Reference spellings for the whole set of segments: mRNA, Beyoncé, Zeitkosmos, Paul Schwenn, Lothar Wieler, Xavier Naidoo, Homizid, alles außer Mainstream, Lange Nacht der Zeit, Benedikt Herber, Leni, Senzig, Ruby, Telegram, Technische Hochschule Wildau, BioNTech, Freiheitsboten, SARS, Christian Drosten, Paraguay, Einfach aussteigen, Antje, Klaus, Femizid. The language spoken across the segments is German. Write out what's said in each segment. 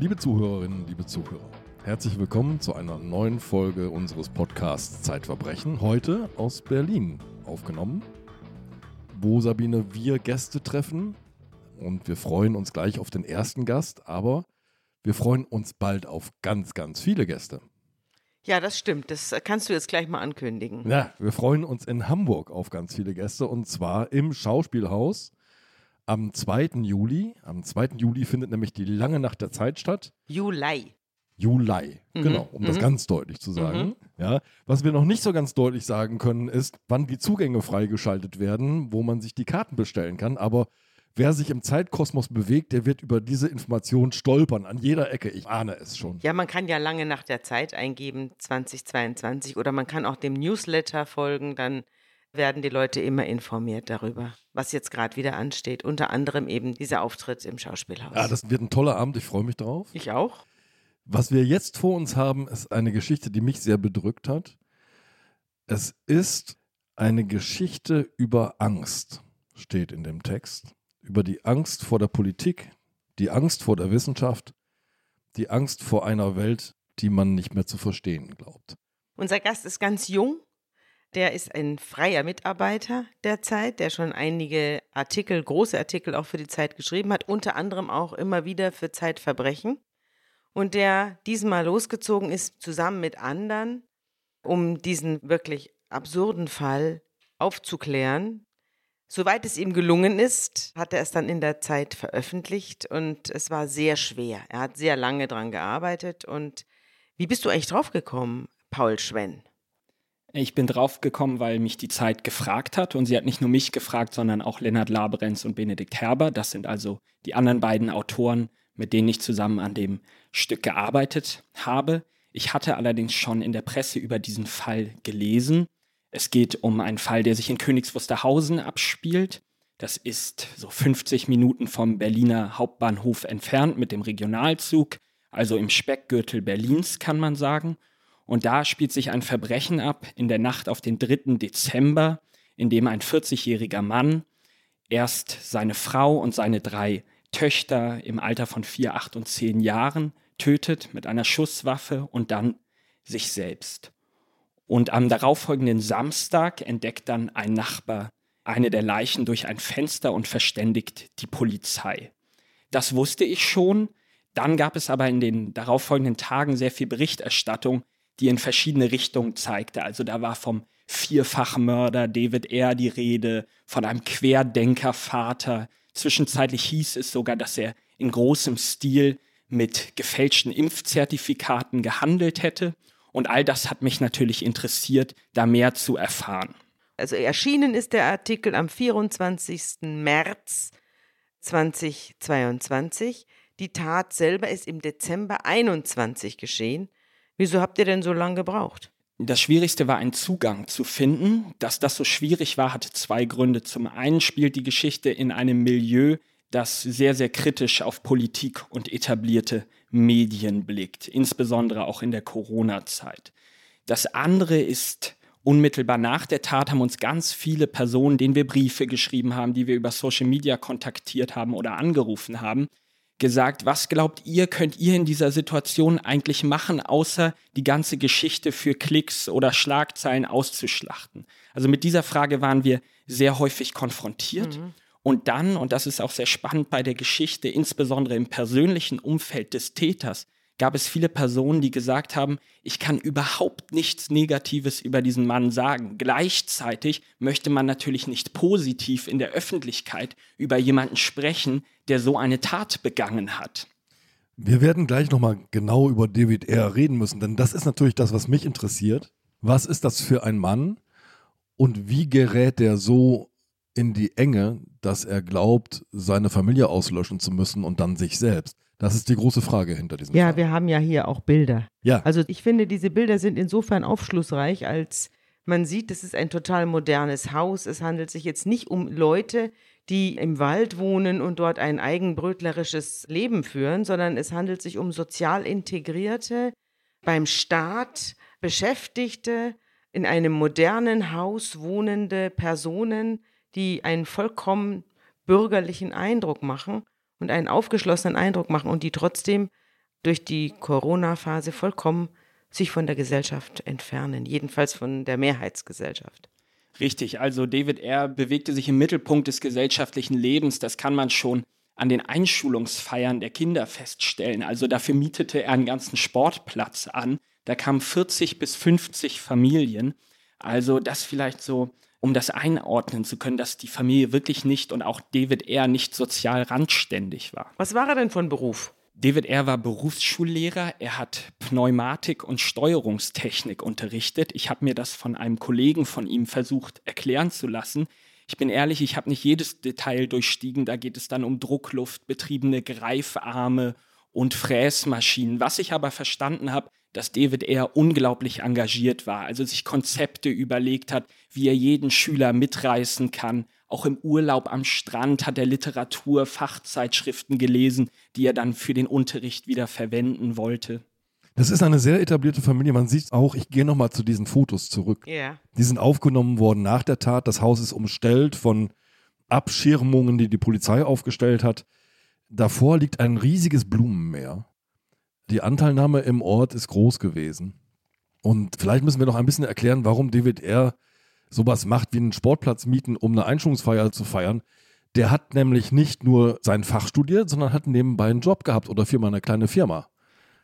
Liebe Zuhörerinnen, liebe Zuhörer, herzlich willkommen zu einer neuen Folge unseres Podcasts Zeitverbrechen, heute aus Berlin aufgenommen, wo Sabine wir Gäste treffen und wir freuen uns gleich auf den ersten Gast, aber wir freuen uns bald auf ganz, ganz viele Gäste. Ja, das stimmt. Das kannst du jetzt gleich mal ankündigen. Ja, wir freuen uns in Hamburg auf ganz viele Gäste und zwar im Schauspielhaus am 2. Juli. Am 2. Juli findet nämlich die Lange Nacht der Zeit statt. Juli, genau, um das ganz deutlich zu sagen. Ja, was wir noch nicht so ganz deutlich sagen können, ist, wann die Zugänge freigeschaltet werden, wo man sich die Karten bestellen kann, aber wer sich im Zeitkosmos bewegt, der wird über diese Information stolpern, an jeder Ecke, ich ahne es schon. Ja, man kann ja Lange Nacht der Zeit eingeben, 2022, oder man kann auch dem Newsletter folgen, dann werden die Leute immer informiert darüber, was jetzt gerade wieder ansteht, unter anderem eben dieser Auftritt im Schauspielhaus. Ja, das wird ein toller Abend, ich freue mich drauf. Ich auch. Was wir jetzt vor uns haben, ist eine Geschichte, die mich sehr bedrückt hat. Es ist eine Geschichte über Angst, steht in dem Text. Über die Angst vor der Politik, die Angst vor der Wissenschaft, die Angst vor einer Welt, die man nicht mehr zu verstehen glaubt. Unser Gast ist ganz jung, der ist ein freier Mitarbeiter der Zeit, der schon einige Artikel, große Artikel auch für die Zeit geschrieben hat, unter anderem auch immer wieder für Zeitverbrechen und der diesmal losgezogen ist, zusammen mit anderen, um diesen wirklich absurden Fall aufzuklären. Soweit es ihm gelungen ist, hat er es dann in der Zeit veröffentlicht und es war sehr schwer. Er hat sehr lange dran gearbeitet und wie bist du eigentlich draufgekommen, Paul Schwenn? Ich bin draufgekommen, weil mich die Zeit gefragt hat und sie hat nicht nur mich gefragt, sondern auch Lennart Laberenz und Benedikt Herber. Das sind also die anderen beiden Autoren, mit denen ich zusammen an dem Stück gearbeitet habe. Ich hatte allerdings schon in der Presse über diesen Fall gelesen. Es geht um einen Fall, der sich in Königs Wusterhausen abspielt. Das ist so 50 Minuten vom Berliner Hauptbahnhof entfernt mit dem Regionalzug, also im Speckgürtel Berlins, kann man sagen. Und da spielt sich ein Verbrechen ab in der Nacht auf den 3. Dezember, in dem ein 40-jähriger Mann erst seine Frau und seine 3 Töchter im Alter von 4, 8 und 10 Jahren tötet mit einer Schusswaffe und dann sich selbst. Und am darauffolgenden Samstag entdeckt dann ein Nachbar eine der Leichen durch ein Fenster und verständigt die Polizei. Das wusste ich schon. Dann gab es aber in den darauffolgenden Tagen sehr viel Berichterstattung, die in verschiedene Richtungen zeigte. Also da war vom Vierfachmörder David R. die Rede, von einem Querdenkervater. Zwischenzeitlich hieß es sogar, dass er in großem Stil mit gefälschten Impfzertifikaten gehandelt hätte. Und all das hat mich natürlich interessiert, da mehr zu erfahren. Also erschienen ist der Artikel am 24. März 2022. Die Tat selber ist im Dezember 2021 geschehen. Wieso habt ihr denn so lange gebraucht? Das Schwierigste war, einen Zugang zu finden. Dass das so schwierig war, hatte 2 Gründe. Zum einen spielt die Geschichte in einem Milieu, das sehr, sehr kritisch auf Politik und etablierte Medien blickt, insbesondere auch in der Corona-Zeit. Das andere ist, unmittelbar nach der Tat haben uns ganz viele Personen, denen wir Briefe geschrieben haben, die wir über Social Media kontaktiert haben oder angerufen haben, gesagt, was glaubt ihr, könnt ihr in dieser Situation eigentlich machen, außer die ganze Geschichte für Klicks oder Schlagzeilen auszuschlachten? Also mit dieser Frage waren wir sehr häufig konfrontiert. Und dann, und das ist auch sehr spannend bei der Geschichte, insbesondere im persönlichen Umfeld des Täters, gab es viele Personen, die gesagt haben, ich kann überhaupt nichts Negatives über diesen Mann sagen. Gleichzeitig möchte man natürlich nicht positiv in der Öffentlichkeit über jemanden sprechen, der so eine Tat begangen hat. Wir werden gleich nochmal genau über David R. reden müssen, denn das ist natürlich das, was mich interessiert. Was ist das für ein Mann und wie gerät der so in die Enge, dass er glaubt, seine Familie auslöschen zu müssen und dann sich selbst? Das ist die große Frage hinter diesem Fall. Ja, wir haben ja hier auch Bilder. Ja. Also ich finde, diese Bilder sind insofern aufschlussreich, als man sieht, es ist ein total modernes Haus. Es handelt sich jetzt nicht um Leute, die im Wald wohnen und dort ein eigenbrötlerisches Leben führen, sondern es handelt sich um sozial integrierte, beim Staat beschäftigte, in einem modernen Haus wohnende Personen, die einen vollkommen bürgerlichen Eindruck machen und einen aufgeschlossenen Eindruck machen und die trotzdem durch die Corona-Phase vollkommen sich von der Gesellschaft entfernen, jedenfalls von der Mehrheitsgesellschaft. Richtig, also David R. bewegte sich im Mittelpunkt des gesellschaftlichen Lebens. Das kann man schon an den Einschulungsfeiern der Kinder feststellen. Also dafür mietete er einen ganzen Sportplatz an. Da kamen 40 bis 50 Familien. Also das vielleicht so, um das einordnen zu können, dass die Familie wirklich nicht und auch David R. nicht sozial randständig war. Was war er denn von Beruf? David R. war Berufsschullehrer, er hat Pneumatik und Steuerungstechnik unterrichtet. Ich habe mir das von einem Kollegen von ihm versucht erklären zu lassen. Ich bin ehrlich, ich habe nicht jedes Detail durchstiegen. Da geht es dann um druckluftbetriebene Greifarme und Fräsmaschinen. Was ich aber verstanden habe, dass David R. unglaublich engagiert war, also sich Konzepte überlegt hat, wie er jeden Schüler mitreißen kann. Auch im Urlaub am Strand hat er Literatur, Fachzeitschriften gelesen, die er dann für den Unterricht wieder verwenden wollte. Das ist eine sehr etablierte Familie. Man sieht auch, ich gehe nochmal zu diesen Fotos zurück. Yeah. Die sind aufgenommen worden nach der Tat. Das Haus ist umstellt von Abschirmungen, die die Polizei aufgestellt hat. Davor liegt ein riesiges Blumenmeer. Die Anteilnahme im Ort ist groß gewesen. Und vielleicht müssen wir noch ein bisschen erklären, warum David R. sowas macht wie einen Sportplatz mieten, um eine Einschulungsfeier zu feiern. Der hat nämlich nicht nur sein Fach studiert, sondern hat nebenbei einen Job gehabt oder für mal eine kleine Firma.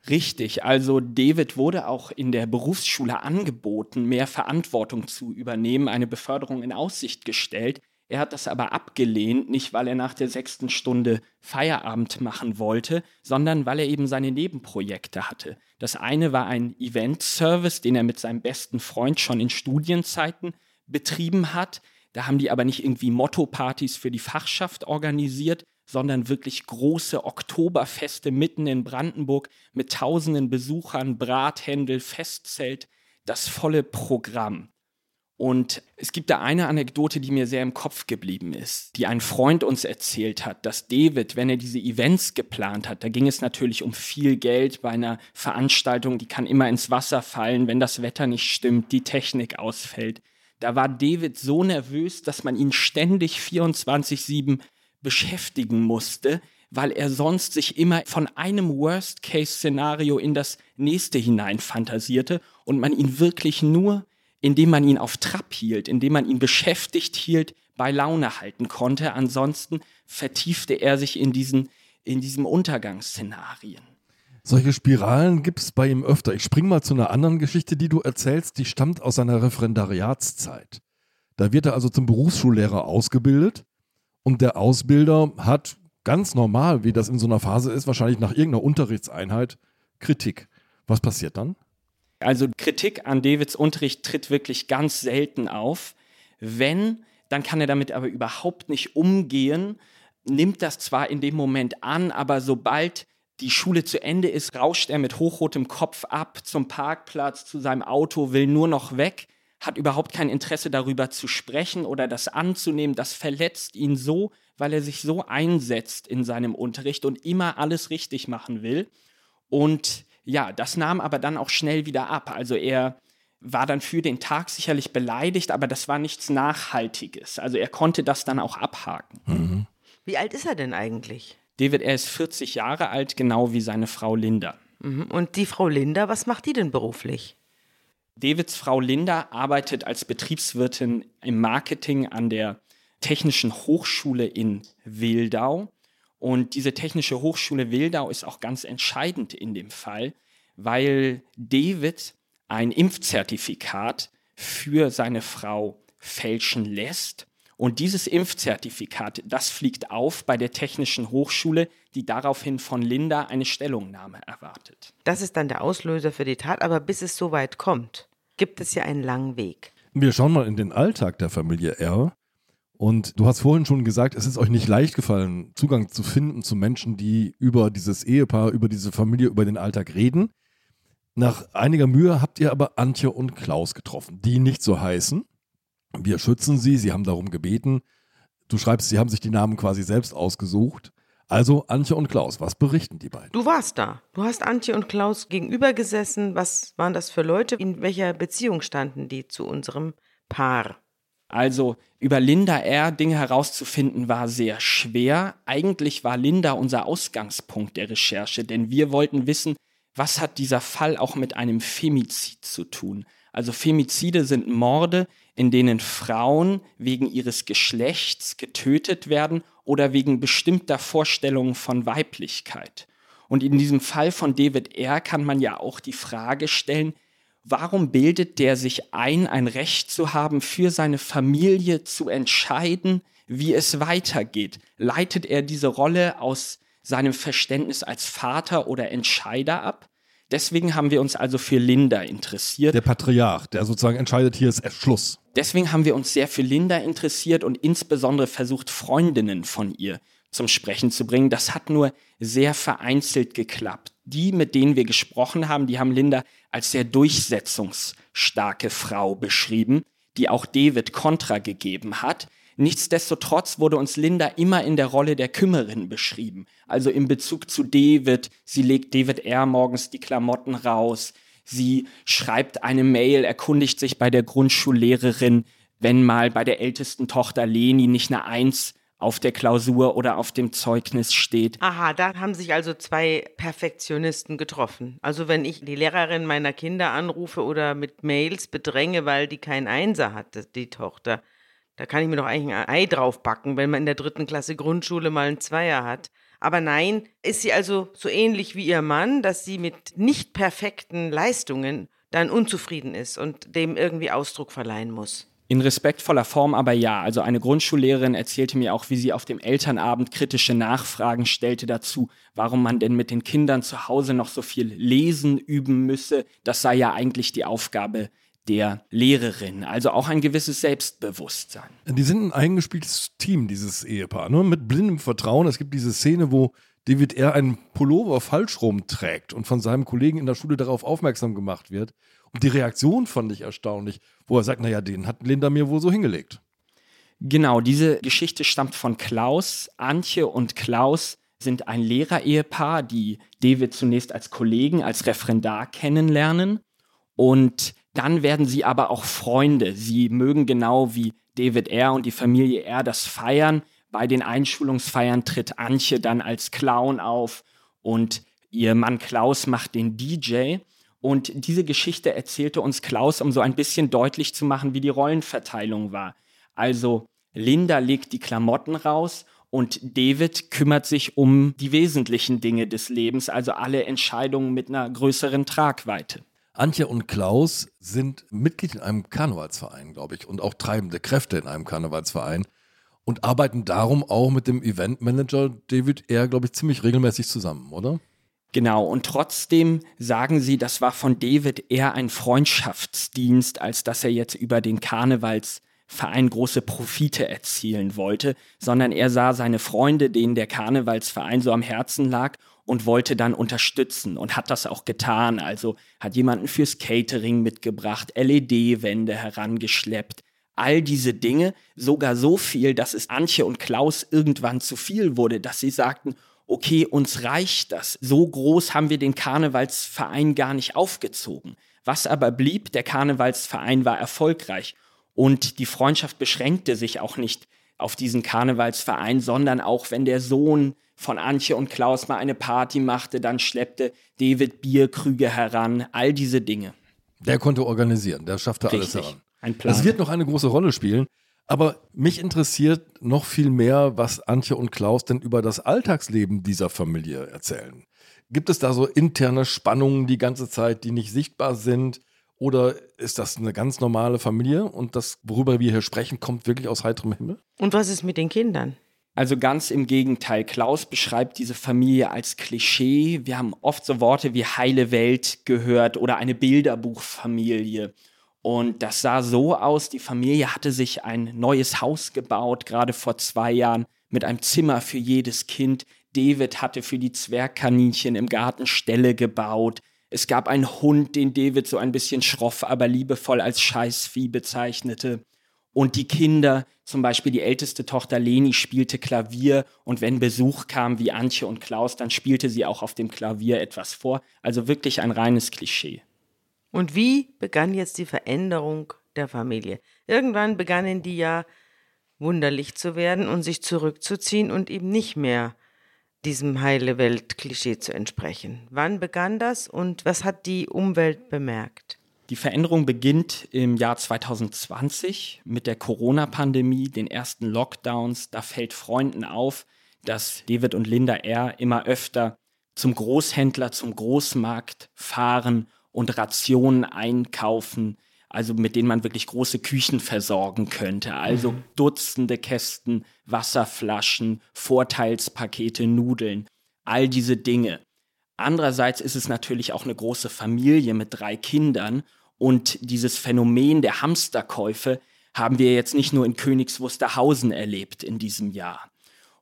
Richtig, also David wurde auch in der Berufsschule angeboten, mehr Verantwortung zu übernehmen, eine Beförderung in Aussicht gestellt. Er hat das aber abgelehnt, nicht weil er nach der 6. Stunde Feierabend machen wollte, sondern weil er eben seine Nebenprojekte hatte. Das eine war ein Event-Service, den er mit seinem besten Freund schon in Studienzeiten betrieben hat. Da haben die aber nicht irgendwie Motto-Partys für die Fachschaft organisiert, sondern wirklich große Oktoberfeste mitten in Brandenburg mit tausenden Besuchern, Brathändel, Festzelt, das volle Programm. Und es gibt da eine Anekdote, die mir sehr im Kopf geblieben ist, die ein Freund uns erzählt hat, dass David, wenn er diese Events geplant hat, da ging es natürlich um viel Geld bei einer Veranstaltung, die kann immer ins Wasser fallen, wenn das Wetter nicht stimmt, die Technik ausfällt. Da war David so nervös, dass man ihn ständig 24/7 beschäftigen musste, weil er sonst sich immer von einem Worst-Case-Szenario in das nächste hineinfantasierte und man ihn wirklich nur, indem man ihn auf Trab hielt, indem man ihn beschäftigt hielt, bei Laune halten konnte. Ansonsten vertiefte er sich in diesem Untergangsszenarien. Solche Spiralen gibt es bei ihm öfter. Ich springe mal zu einer anderen Geschichte, die du erzählst. Die stammt aus seiner Referendariatszeit. Da wird er also zum Berufsschullehrer ausgebildet. Und der Ausbilder hat ganz normal, wie das in so einer Phase ist, wahrscheinlich nach irgendeiner Unterrichtseinheit Kritik. Was passiert dann? Also Kritik an Davids Unterricht tritt wirklich ganz selten auf. Wenn, dann kann er damit aber überhaupt nicht umgehen, nimmt das zwar in dem Moment an, aber sobald die Schule zu Ende ist, rauscht er mit hochrotem Kopf ab zum Parkplatz, zu seinem Auto, will nur noch weg, hat überhaupt kein Interesse darüber zu sprechen oder das anzunehmen. Das verletzt ihn so, weil er sich so einsetzt in seinem Unterricht und immer alles richtig machen will. Und ja, das nahm aber dann auch schnell wieder ab. Also er war dann für den Tag sicherlich beleidigt, aber das war nichts Nachhaltiges. Also er konnte das dann auch abhaken. Mhm. Wie alt ist er denn eigentlich? David, er ist 40 Jahre alt, genau wie seine Frau Linda. Und die Frau Linda, was macht die denn beruflich? Davids Frau Linda arbeitet als Betriebswirtin im Marketing an der Technischen Hochschule in Wildau. Und diese Technische Hochschule Wildau ist auch ganz entscheidend in dem Fall, weil David ein Impfzertifikat für seine Frau fälschen lässt. Und dieses Impfzertifikat, das fliegt auf bei der Technischen Hochschule, die daraufhin von Linda eine Stellungnahme erwartet. Das ist dann der Auslöser für die Tat, aber bis es so weit kommt, gibt es ja einen langen Weg. Wir schauen mal in den Alltag der Familie R. Und du hast vorhin schon gesagt, es ist euch nicht leicht gefallen, Zugang zu finden zu Menschen, die über dieses Ehepaar, über diese Familie, über den Alltag reden. Nach einiger Mühe habt ihr aber Antje und Klaus getroffen, die nicht so heißen. Wir schützen sie, sie haben darum gebeten. Du schreibst, sie haben sich die Namen quasi selbst ausgesucht. Also Antje und Klaus, was berichten die beiden? Du warst da. Du hast Antje und Klaus gegenüber gesessen. Was waren das für Leute? In welcher Beziehung standen die zu unserem Paar? Also über Linda R. Dinge herauszufinden war sehr schwer. Eigentlich war Linda unser Ausgangspunkt der Recherche, denn wir wollten wissen, was hat dieser Fall auch mit einem Femizid zu tun? Also Femizide sind Morde, in denen Frauen wegen ihres Geschlechts getötet werden oder wegen bestimmter Vorstellungen von Weiblichkeit. Und in diesem Fall von David R. kann man ja auch die Frage stellen, warum bildet der sich ein Recht zu haben, für seine Familie zu entscheiden, wie es weitergeht? Leitet er diese Rolle aus seinem Verständnis als Vater oder Entscheider ab? Deswegen haben wir uns also für Linda interessiert. Der Patriarch, der sozusagen entscheidet, hier ist Schluss. Deswegen haben wir uns sehr für Linda interessiert und insbesondere versucht, Freundinnen von ihr zum Sprechen zu bringen. Das hat nur sehr vereinzelt geklappt. Die, mit denen wir gesprochen haben, die haben Linda als sehr durchsetzungsstarke Frau beschrieben, die auch David Kontra gegeben hat. Nichtsdestotrotz wurde uns Linda immer in der Rolle der Kümmerin beschrieben. Also in Bezug zu David, sie legt David R. morgens die Klamotten raus, sie schreibt eine Mail, erkundigt sich bei der Grundschullehrerin, wenn mal bei der ältesten Tochter Leni nicht eine 1 auf der Klausur oder auf dem Zeugnis steht. Aha, da haben sich also zwei Perfektionisten getroffen. Also wenn ich die Lehrerin meiner Kinder anrufe oder mit Mails bedränge, weil die kein Einser hat, die Tochter, da kann ich mir doch eigentlich ein Ei draufbacken, wenn man in der 3. Klasse Grundschule mal einen 2er hat. Aber nein, ist sie also so ähnlich wie ihr Mann, dass sie mit nicht perfekten Leistungen dann unzufrieden ist und dem irgendwie Ausdruck verleihen muss. In respektvoller Form aber ja. Also eine Grundschullehrerin erzählte mir auch, wie sie auf dem Elternabend kritische Nachfragen stellte dazu, warum man denn mit den Kindern zu Hause noch so viel lesen üben müsse. Das sei ja eigentlich die Aufgabe der Lehrerin. Also auch ein gewisses Selbstbewusstsein. Die sind ein eingespieltes Team, dieses Ehepaar. Nur mit blindem Vertrauen. Es gibt diese Szene, wo David R. einen Pullover falsch rumträgt und von seinem Kollegen in der Schule darauf aufmerksam gemacht wird. Und die Reaktion fand ich erstaunlich, wo er sagt, naja, den hat Linda mir wohl so hingelegt. Genau, diese Geschichte stammt von Klaus. Antje und Klaus sind ein Lehrer-Ehepaar, die David zunächst als Kollegen, als Referendar kennenlernen. Und dann werden sie aber auch Freunde. Sie mögen genau wie David R. und die Familie R. das Feiern. Bei den Einschulungsfeiern tritt Antje dann als Clown auf und ihr Mann Klaus macht den DJ. Und diese Geschichte erzählte uns Klaus, um so ein bisschen deutlich zu machen, wie die Rollenverteilung war. Also Linda legt die Klamotten raus und David kümmert sich um die wesentlichen Dinge des Lebens, also alle Entscheidungen mit einer größeren Tragweite. Antje und Klaus sind Mitglied in einem Karnevalsverein, glaube ich, und auch treibende Kräfte in einem Karnevalsverein. Und arbeiten darum auch mit dem Eventmanager David R., glaube ich, ziemlich regelmäßig zusammen, oder? Genau, und trotzdem sagen sie, das war von David R. ein Freundschaftsdienst, als dass er jetzt über den Karnevalsverein große Profite erzielen wollte, sondern er sah seine Freunde, denen der Karnevalsverein so am Herzen lag, und wollte dann unterstützen und hat das auch getan. Also hat jemanden fürs Catering mitgebracht, LED-Wände herangeschleppt. All diese Dinge, sogar so viel, dass es Antje und Klaus irgendwann zu viel wurde, dass sie sagten, okay, uns reicht das. So groß haben wir den Karnevalsverein gar nicht aufgezogen. Was aber blieb, der Karnevalsverein war erfolgreich. Und die Freundschaft beschränkte sich auch nicht auf diesen Karnevalsverein, sondern auch wenn der Sohn von Antje und Klaus mal eine Party machte, dann schleppte David Bierkrüge heran, all diese Dinge. Der konnte organisieren, der schaffte alles heran. Das wird noch eine große Rolle spielen, aber mich interessiert noch viel mehr, was Antje und Klaus denn über das Alltagsleben dieser Familie erzählen. Gibt es da so interne Spannungen die ganze Zeit, die nicht sichtbar sind? Oder ist das eine ganz normale Familie und das, worüber wir hier sprechen, kommt wirklich aus heiterem Himmel? Und was ist mit den Kindern? Also ganz im Gegenteil. Klaus beschreibt diese Familie als Klischee. Wir haben oft so Worte wie heile Welt gehört oder eine Bilderbuchfamilie. Und das sah so aus, die Familie hatte sich ein neues Haus gebaut, gerade vor 2 Jahren, mit einem Zimmer für jedes Kind. David hatte für die Zwergkaninchen im Garten Ställe gebaut. Es gab einen Hund, den David so ein bisschen schroff, aber liebevoll als Scheißvieh bezeichnete. Und die Kinder, zum Beispiel die älteste Tochter Leni, spielte Klavier. Und wenn Besuch kam, wie Antje und Klaus, dann spielte sie auch auf dem Klavier etwas vor. Also wirklich ein reines Klischee. Und wie begann jetzt die Veränderung der Familie. Irgendwann begannen die ja wunderlich zu werden und sich zurückzuziehen und eben nicht mehr diesem heile Welt-Klischee zu entsprechen. Wann begann das und was hat die Umwelt bemerkt? Die Veränderung beginnt im Jahr 2020 mit der Corona-Pandemie, den ersten Lockdowns. Da fällt Freunden auf, dass David und Linda R. immer öfter zum Großhändler, zum Großmarkt fahren und Rationen einkaufen, also mit denen man wirklich große Küchen versorgen könnte. Also Dutzende Kästen, Wasserflaschen, Vorteilspakete, Nudeln, all diese Dinge. Andererseits ist es natürlich auch eine große Familie mit 3 Kindern und dieses Phänomen der Hamsterkäufe haben wir jetzt nicht nur in Königs Wusterhausen erlebt in diesem Jahr.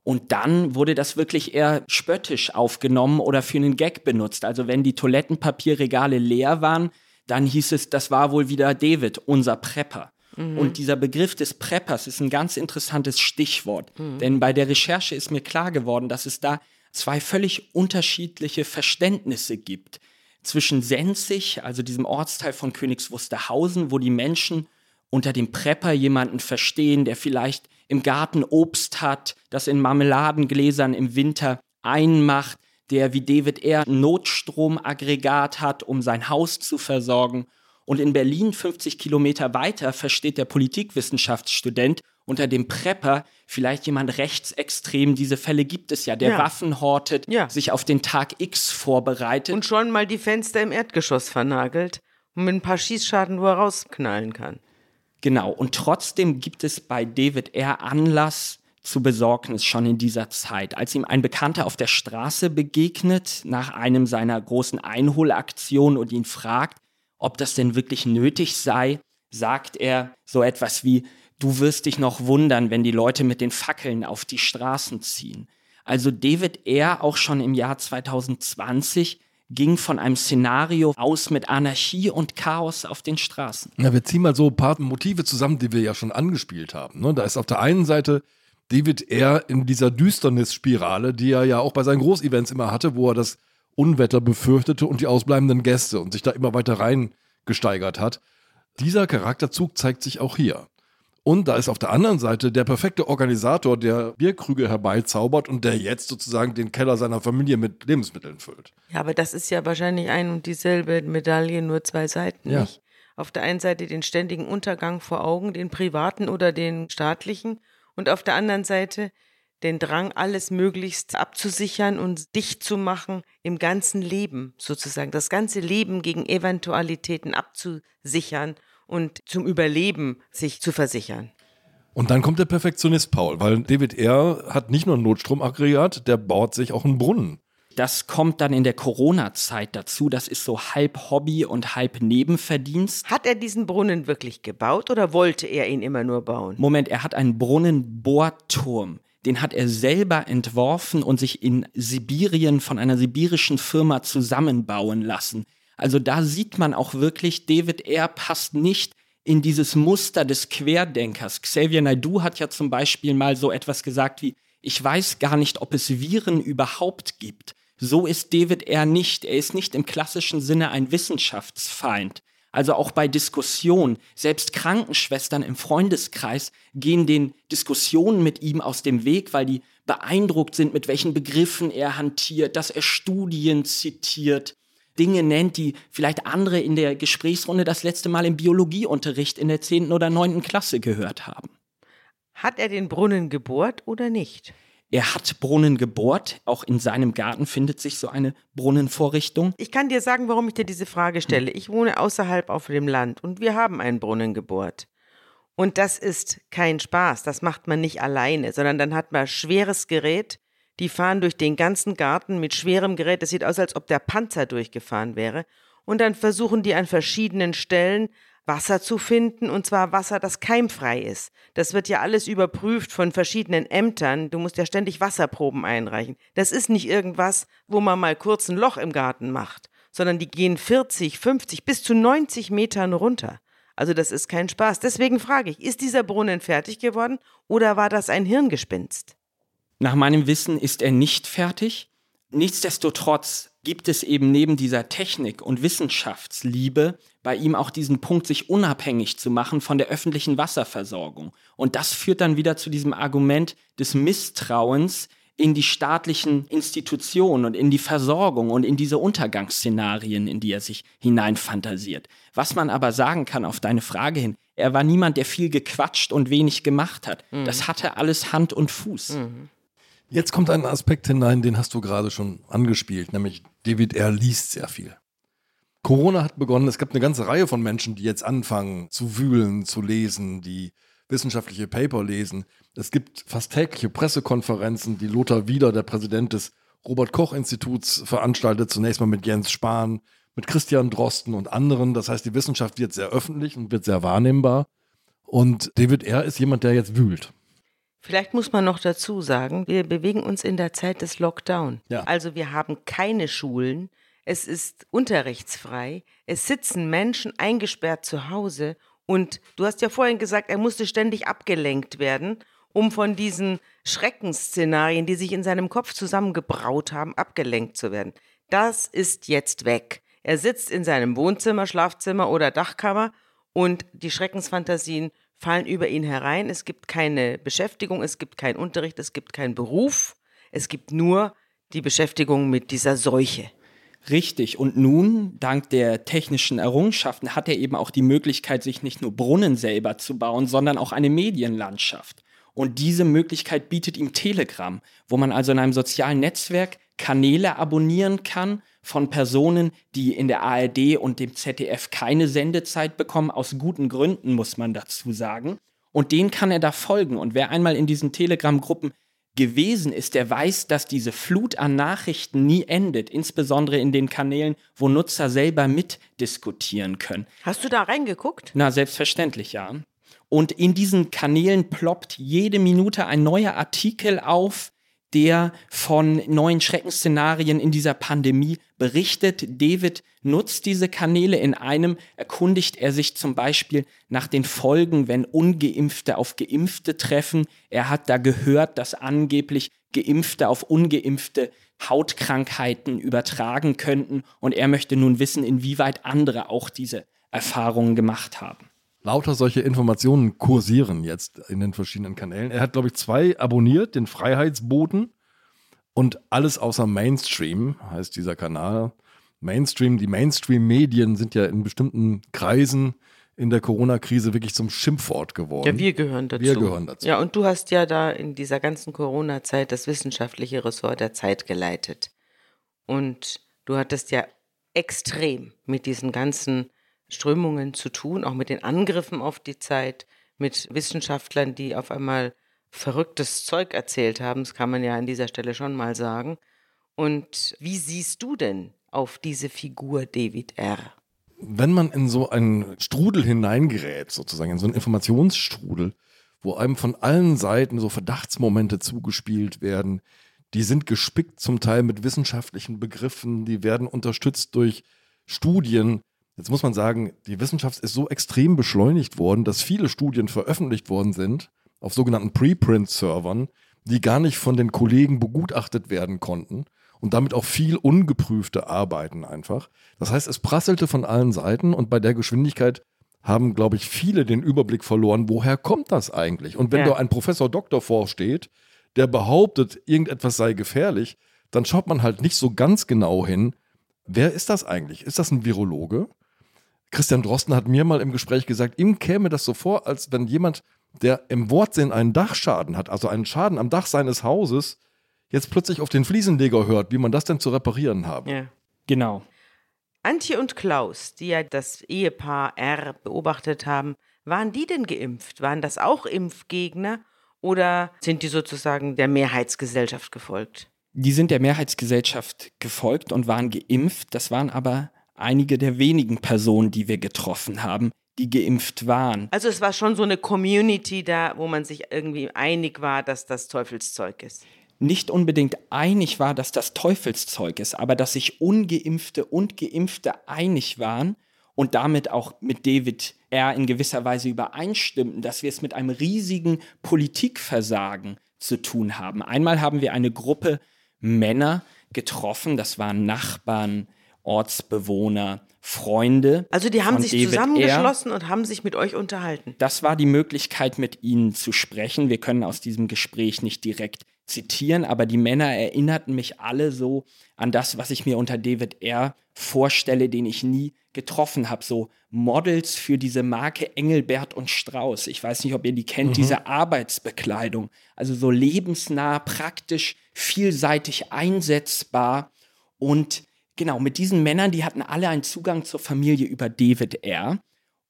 Und dann wurde das wirklich eher spöttisch aufgenommen oder für einen Gag benutzt. Also wenn die Toilettenpapierregale leer waren, dann hieß es, das war wohl wieder David, unser Prepper. Und dieser Begriff des Preppers ist ein ganz interessantes Stichwort. Denn bei der Recherche ist mir klar geworden, dass es da 2 völlig unterschiedliche Verständnisse gibt. Zwischen Senzig, also diesem Ortsteil von Königs Wusterhausen, wo die Menschen unter dem Prepper jemanden verstehen, der vielleicht im Garten Obst hat, das in Marmeladengläsern im Winter einmacht, der wie David R. ein Notstromaggregat hat, um sein Haus zu versorgen. Und in Berlin, 50 Kilometer weiter, versteht der Politikwissenschaftsstudent unter dem Prepper vielleicht jemand rechtsextrem, diese Fälle gibt es ja, der Waffen hortet, sich auf den Tag X vorbereitet. Und schon mal die Fenster im Erdgeschoss vernagelt und mit ein paar Schießscharten wo er rausknallen kann. Genau, und trotzdem gibt es bei David R. Anlass zu Besorgnis schon in dieser Zeit. Als ihm ein Bekannter auf der Straße begegnet, nach einem seiner großen Einholaktionen und ihn fragt, ob das denn wirklich nötig sei, sagt er so etwas wie, du wirst dich noch wundern, wenn die Leute mit den Fackeln auf die Straßen ziehen. Also David R., auch schon im Jahr 2020, ging von einem Szenario aus mit Anarchie und Chaos auf den Straßen. Ja, wir ziehen mal so ein paar Motive zusammen, die wir ja schon angespielt haben. Ne? Da ist auf der einen Seite David R. in dieser Düsternisspirale, die er ja auch bei seinen Großevents immer hatte, wo er das Unwetter befürchtete und die ausbleibenden Gäste und sich da immer weiter reingesteigert hat. Dieser Charakterzug zeigt sich auch hier. Und da ist auf der anderen Seite der perfekte Organisator, der Bierkrüge herbeizaubert und der jetzt sozusagen den Keller seiner Familie mit Lebensmitteln füllt. Ja, aber das ist ja wahrscheinlich ein und dieselbe Medaille, nur 2 Seiten, nicht? Auf der einen Seite den ständigen Untergang vor Augen, den privaten oder den staatlichen und auf der anderen Seite den Drang, alles möglichst abzusichern und dicht zu machen im ganzen Leben sozusagen. Das ganze Leben gegen Eventualitäten abzusichern und zum Überleben sich zu versichern. Und dann kommt der Perfektionist Paul, weil David R. hat nicht nur ein Notstromaggregat, der baut sich auch einen Brunnen. Das kommt dann in der Corona-Zeit dazu, das ist so halb Hobby und halb Nebenverdienst. Hat er diesen Brunnen wirklich gebaut oder wollte er ihn immer nur bauen? Moment, er hat einen Brunnenbohrturm. Den hat er selber entworfen und sich in Sibirien von einer sibirischen Firma zusammenbauen lassen. Also da sieht man auch wirklich, David R. passt nicht in dieses Muster des Querdenkers. Xavier Naidoo hat ja zum Beispiel mal so etwas gesagt wie, ich weiß gar nicht, ob es Viren überhaupt gibt. So ist David R. nicht. Er ist nicht im klassischen Sinne ein Wissenschaftsfeind. Also auch bei Diskussionen, selbst Krankenschwestern im Freundeskreis gehen den Diskussionen mit ihm aus dem Weg, weil die beeindruckt sind, mit welchen Begriffen er hantiert, dass er Studien zitiert. Dinge nennt, die vielleicht andere in der Gesprächsrunde das letzte Mal im Biologieunterricht in der 10. oder 9. Klasse gehört haben. Hat er den Brunnen gebohrt oder nicht? Er hat Brunnen gebohrt. Auch in seinem Garten findet sich so eine Brunnenvorrichtung. Ich kann dir sagen, warum ich dir diese Frage stelle. Ich wohne außerhalb auf dem Land und wir haben einen Brunnen gebohrt. Und das ist kein Spaß. Das macht man nicht alleine, sondern dann hat man schweres Gerät. Die fahren durch den ganzen Garten mit schwerem Gerät. Das sieht aus, als ob der Panzer durchgefahren wäre. Und dann versuchen die an verschiedenen Stellen Wasser zu finden, und zwar Wasser, das keimfrei ist. Das wird ja alles überprüft von verschiedenen Ämtern. Du musst ja ständig Wasserproben einreichen. Das ist nicht irgendwas, wo man mal kurz ein Loch im Garten macht, sondern die gehen 40, 50 bis zu 90 Metern runter. Also das ist kein Spaß. Deswegen frage ich, ist dieser Brunnen fertig geworden oder war das ein Hirngespinst? Nach meinem Wissen ist er nicht fertig. Nichtsdestotrotz gibt es eben neben dieser Technik- und Wissenschaftsliebe bei ihm auch diesen Punkt, sich unabhängig zu machen von der öffentlichen Wasserversorgung. Und das führt dann wieder zu diesem Argument des Misstrauens in die staatlichen Institutionen und in die Versorgung und in diese Untergangsszenarien, in die er sich hineinfantasiert. Was man aber sagen kann auf deine Frage hin, er war niemand, der viel gequatscht und wenig gemacht hat. Mhm. Das hatte alles Hand und Fuß. Mhm. Jetzt kommt ein Aspekt hinein, den hast du gerade schon angespielt, nämlich David R. liest sehr viel. Corona hat begonnen, es gab eine ganze Reihe von Menschen, die jetzt anfangen zu wühlen, zu lesen, die wissenschaftliche Paper lesen. Es gibt fast tägliche Pressekonferenzen, die Lothar Wieler, der Präsident des Robert-Koch-Instituts, veranstaltet, zunächst mal mit Jens Spahn, mit Christian Drosten und anderen. Das heißt, die Wissenschaft wird sehr öffentlich und wird sehr wahrnehmbar. Und David R. ist jemand, der jetzt wühlt. Vielleicht muss man noch dazu sagen, wir bewegen uns in der Zeit des Lockdown. Ja. Also wir haben keine Schulen, es ist unterrichtsfrei, es sitzen Menschen eingesperrt zu Hause. Und du hast ja vorhin gesagt, er musste ständig abgelenkt werden, um von diesen Schreckensszenarien, die sich in seinem Kopf zusammengebraut haben, abgelenkt zu werden. Das ist jetzt weg. Er sitzt in seinem Wohnzimmer, Schlafzimmer oder Dachkammer und die Schreckensfantasien fallen über ihn herein. Es gibt keine Beschäftigung, es gibt keinen Unterricht, es gibt keinen Beruf. Es gibt nur die Beschäftigung mit dieser Seuche. Richtig. Und nun, dank der technischen Errungenschaften, hat er eben auch die Möglichkeit, sich nicht nur Brunnen selber zu bauen, sondern auch eine Medienlandschaft. Und diese Möglichkeit bietet ihm Telegram, wo man also in einem sozialen Netzwerk Kanäle abonnieren kann von Personen, die in der ARD und dem ZDF keine Sendezeit bekommen, aus guten Gründen, muss man dazu sagen. Und denen kann er da folgen. Und wer einmal in diesen Telegram-Gruppen gewesen ist, der weiß, dass diese Flut an Nachrichten nie endet, insbesondere in den Kanälen, wo Nutzer selber mitdiskutieren können. Hast du da reingeguckt? Na, selbstverständlich, ja. Und in diesen Kanälen ploppt jede Minute ein neuer Artikel auf, der von neuen Schreckensszenarien in dieser Pandemie berichtet. David nutzt diese Kanäle. In einem erkundigt er sich zum Beispiel nach den Folgen, wenn Ungeimpfte auf Geimpfte treffen. Er hat da gehört, dass angeblich Geimpfte auf Ungeimpfte Hautkrankheiten übertragen könnten. Und er möchte nun wissen, inwieweit andere auch diese Erfahrungen gemacht haben. Lauter solche Informationen kursieren jetzt in den verschiedenen Kanälen. Er hat, glaube ich, 2 abonniert, den Freiheitsboten und alles außer Mainstream, heißt dieser Kanal. Mainstream, die Mainstream-Medien sind ja in bestimmten Kreisen in der Corona-Krise wirklich zum Schimpfwort geworden. Ja, wir gehören dazu. Ja, und du hast ja da in dieser ganzen Corona-Zeit das wissenschaftliche Ressort der Zeit geleitet. Und du hattest ja extrem mit diesen ganzen Strömungen zu tun, auch mit den Angriffen auf die Zeit, mit Wissenschaftlern, die auf einmal verrücktes Zeug erzählt haben. Das kann man ja an dieser Stelle schon mal sagen. Und wie siehst du denn auf diese Figur David R.? Wenn man in so einen Strudel hineingerät, sozusagen, in so einen Informationsstrudel, wo einem von allen Seiten so Verdachtsmomente zugespielt werden, die sind gespickt zum Teil mit wissenschaftlichen Begriffen, die werden unterstützt durch Studien. Jetzt muss man sagen, die Wissenschaft ist so extrem beschleunigt worden, dass viele Studien veröffentlicht worden sind auf sogenannten Preprint-Servern, die gar nicht von den Kollegen begutachtet werden konnten und damit auch viel ungeprüfte Arbeiten einfach. Das heißt, es prasselte von allen Seiten und bei der Geschwindigkeit haben, glaube ich, viele den Überblick verloren, woher kommt das eigentlich? Und wenn da ein Professor Doktor vorsteht, der behauptet, irgendetwas sei gefährlich, dann schaut man halt nicht so ganz genau hin, wer ist das eigentlich? Ist das ein Virologe? Christian Drosten hat mir mal im Gespräch gesagt, ihm käme das so vor, als wenn jemand, der im Wortsinn einen Dachschaden hat, also einen Schaden am Dach seines Hauses, jetzt plötzlich auf den Fliesenleger hört, wie man das denn zu reparieren habe. Ja. Genau. Antje und Klaus, die ja das Ehepaar R. beobachtet haben, waren die denn geimpft? Waren das auch Impfgegner oder sind die sozusagen der Mehrheitsgesellschaft gefolgt? Die sind der Mehrheitsgesellschaft gefolgt und waren geimpft. Das waren aber einige der wenigen Personen, die wir getroffen haben, die geimpft waren. Also es war schon so eine Community da, wo man sich irgendwie einig war, dass das Teufelszeug ist. Nicht unbedingt einig war, dass das Teufelszeug ist, aber dass sich Ungeimpfte und Geimpfte einig waren und damit auch mit David R. in gewisser Weise übereinstimmten, dass wir es mit einem riesigen Politikversagen zu tun haben. Einmal haben wir eine Gruppe Männer, getroffen. Das waren Nachbarn, Ortsbewohner, Freunde. Also die haben sich zusammengeschlossen und haben sich mit euch unterhalten. Das war die Möglichkeit, mit ihnen zu sprechen. Wir können aus diesem Gespräch nicht direkt zitieren, aber die Männer erinnerten mich alle so an das, was ich mir unter David R. vorstelle, den ich nie getroffen habe. So Models für diese Marke Engelbert und Strauß. Ich weiß nicht, ob ihr die kennt, diese Arbeitsbekleidung. Also so lebensnah, praktisch, vielseitig einsetzbar. Und genau, mit diesen Männern, die hatten alle einen Zugang zur Familie über David R.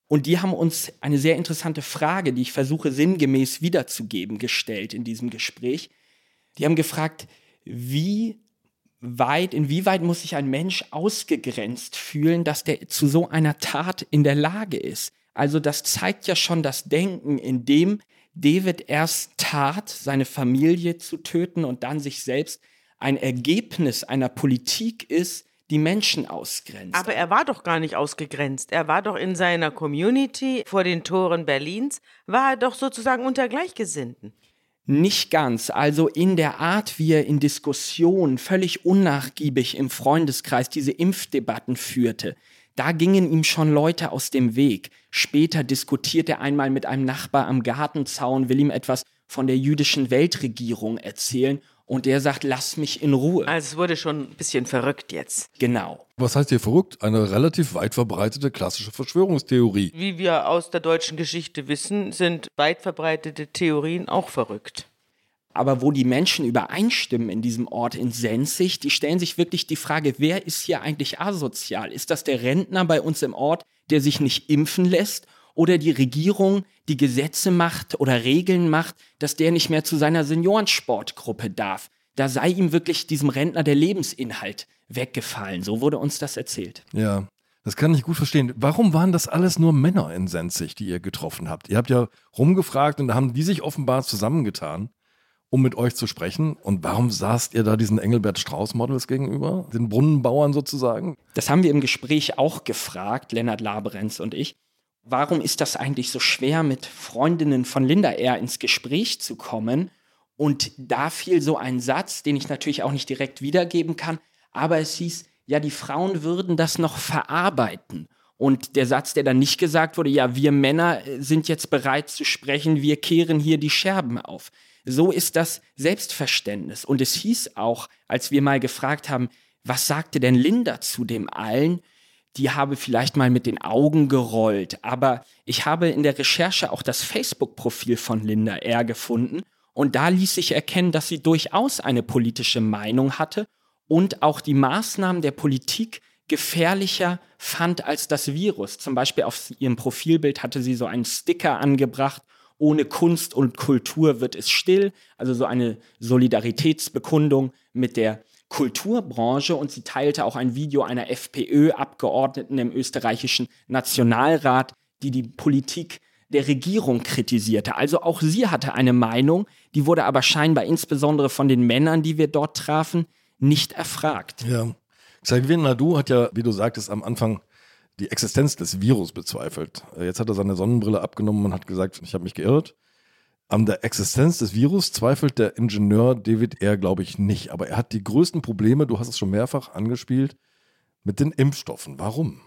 Und die haben uns eine sehr interessante Frage, die ich versuche sinngemäß wiederzugeben, gestellt in diesem Gespräch. Die haben gefragt, inwieweit muss sich ein Mensch ausgegrenzt fühlen, dass der zu so einer Tat in der Lage ist? Also das zeigt ja schon das Denken, in dem David erst tat, seine Familie zu töten und dann sich selbst, ein Ergebnis einer Politik ist, die Menschen ausgrenzt. Aber er war doch gar nicht ausgegrenzt. Er war doch in seiner Community vor den Toren Berlins, war er doch sozusagen unter Gleichgesinnten. Nicht ganz. Also in der Art, wie er in Diskussionen völlig unnachgiebig im Freundeskreis diese Impfdebatten führte, da gingen ihm schon Leute aus dem Weg. Später diskutierte er einmal mit einem Nachbar am Gartenzaun, will ihm etwas von der jüdischen Weltregierung erzählen. Und der sagt, lass mich in Ruhe. Also es wurde schon ein bisschen verrückt jetzt. Genau. Was heißt hier verrückt? Eine relativ weit verbreitete klassische Verschwörungstheorie. Wie wir aus der deutschen Geschichte wissen, sind weit verbreitete Theorien auch verrückt. Aber wo die Menschen übereinstimmen in diesem Ort in Senzig, die stellen sich wirklich die Frage, wer ist hier eigentlich asozial? Ist das der Rentner bei uns im Ort, der sich nicht impfen lässt? Oder die Regierung, die Gesetze macht oder Regeln macht, dass der nicht mehr zu seiner Seniorensportgruppe darf. Da sei ihm wirklich diesem Rentner der Lebensinhalt weggefallen. So wurde uns das erzählt. Ja, das kann ich gut verstehen. Warum waren das alles nur Männer in Senzig, die ihr getroffen habt? Ihr habt ja rumgefragt und da haben die sich offenbar zusammengetan, um mit euch zu sprechen. Und warum saßt ihr da diesen Engelbert Strauß-Models gegenüber, den Brunnenbauern sozusagen? Das haben wir im Gespräch auch gefragt, Lennart Laberenz und ich. Warum ist das eigentlich so schwer, mit Freundinnen von Linda R. ins Gespräch zu kommen? Und da fiel so ein Satz, den ich natürlich auch nicht direkt wiedergeben kann, aber es hieß, ja, die Frauen würden das noch verarbeiten. Und der Satz, der dann nicht gesagt wurde, ja, wir Männer sind jetzt bereit zu sprechen, wir kehren hier die Scherben auf. So ist das Selbstverständnis. Und es hieß auch, als wir mal gefragt haben, was sagte denn Linda zu dem allen? Die habe vielleicht mal mit den Augen gerollt, aber ich habe in der Recherche auch das Facebook-Profil von Linda R. gefunden und da ließ sich erkennen, dass sie durchaus eine politische Meinung hatte und auch die Maßnahmen der Politik gefährlicher fand als das Virus. Zum Beispiel auf ihrem Profilbild hatte sie so einen Sticker angebracht, ohne Kunst und Kultur wird es still, also so eine Solidaritätsbekundung mit der Kulturbranche und sie teilte auch ein Video einer FPÖ-Abgeordneten im österreichischen Nationalrat, die die Politik der Regierung kritisierte. Also auch sie hatte eine Meinung, die wurde aber scheinbar insbesondere von den Männern, die wir dort trafen, nicht erfragt. Ja. Xavier Naidoo hat ja, wie du sagtest, am Anfang die Existenz des Virus bezweifelt. Jetzt hat er seine Sonnenbrille abgenommen und hat gesagt, ich habe mich geirrt. An der Existenz des Virus zweifelt der Ingenieur David R., glaube ich, nicht. Aber er hat die größten Probleme, du hast es schon mehrfach angespielt, mit den Impfstoffen. Warum?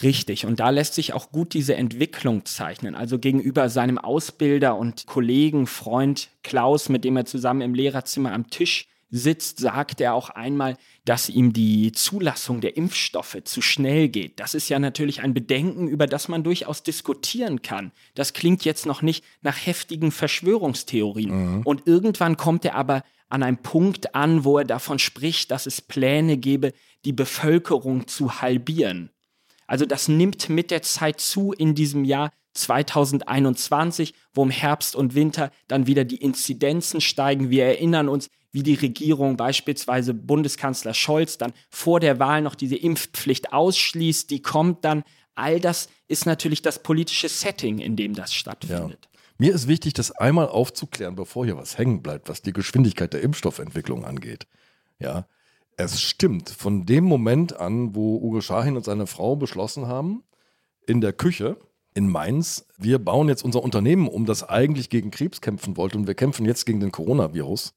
Richtig. Und da lässt sich auch gut diese Entwicklung zeichnen. Also gegenüber seinem Ausbilder und Kollegen, Freund Klaus, mit dem er zusammen im Lehrerzimmer am Tisch sitzt, sagt er auch einmal, dass ihm die Zulassung der Impfstoffe zu schnell geht. Das ist ja natürlich ein Bedenken, über das man durchaus diskutieren kann. Das klingt jetzt noch nicht nach heftigen Verschwörungstheorien. Mhm. Und irgendwann kommt er aber an einem Punkt an, wo er davon spricht, dass es Pläne gäbe, die Bevölkerung zu halbieren. Also das nimmt mit der Zeit zu in diesem Jahr 2021, wo im Herbst und Winter dann wieder die Inzidenzen steigen. Wir erinnern uns, wie die Regierung, beispielsweise Bundeskanzler Scholz, dann vor der Wahl noch diese Impfpflicht ausschließt, die kommt dann. All das ist natürlich das politische Setting, in dem das stattfindet. Ja. Mir ist wichtig, das einmal aufzuklären, bevor hier was hängen bleibt, was die Geschwindigkeit der Impfstoffentwicklung angeht. Ja, es stimmt, von dem Moment an, wo Uğur Schahin und seine Frau beschlossen haben, in der Küche in Mainz, wir bauen jetzt unser Unternehmen um, das eigentlich gegen Krebs kämpfen wollte und wir kämpfen jetzt gegen den Coronavirus,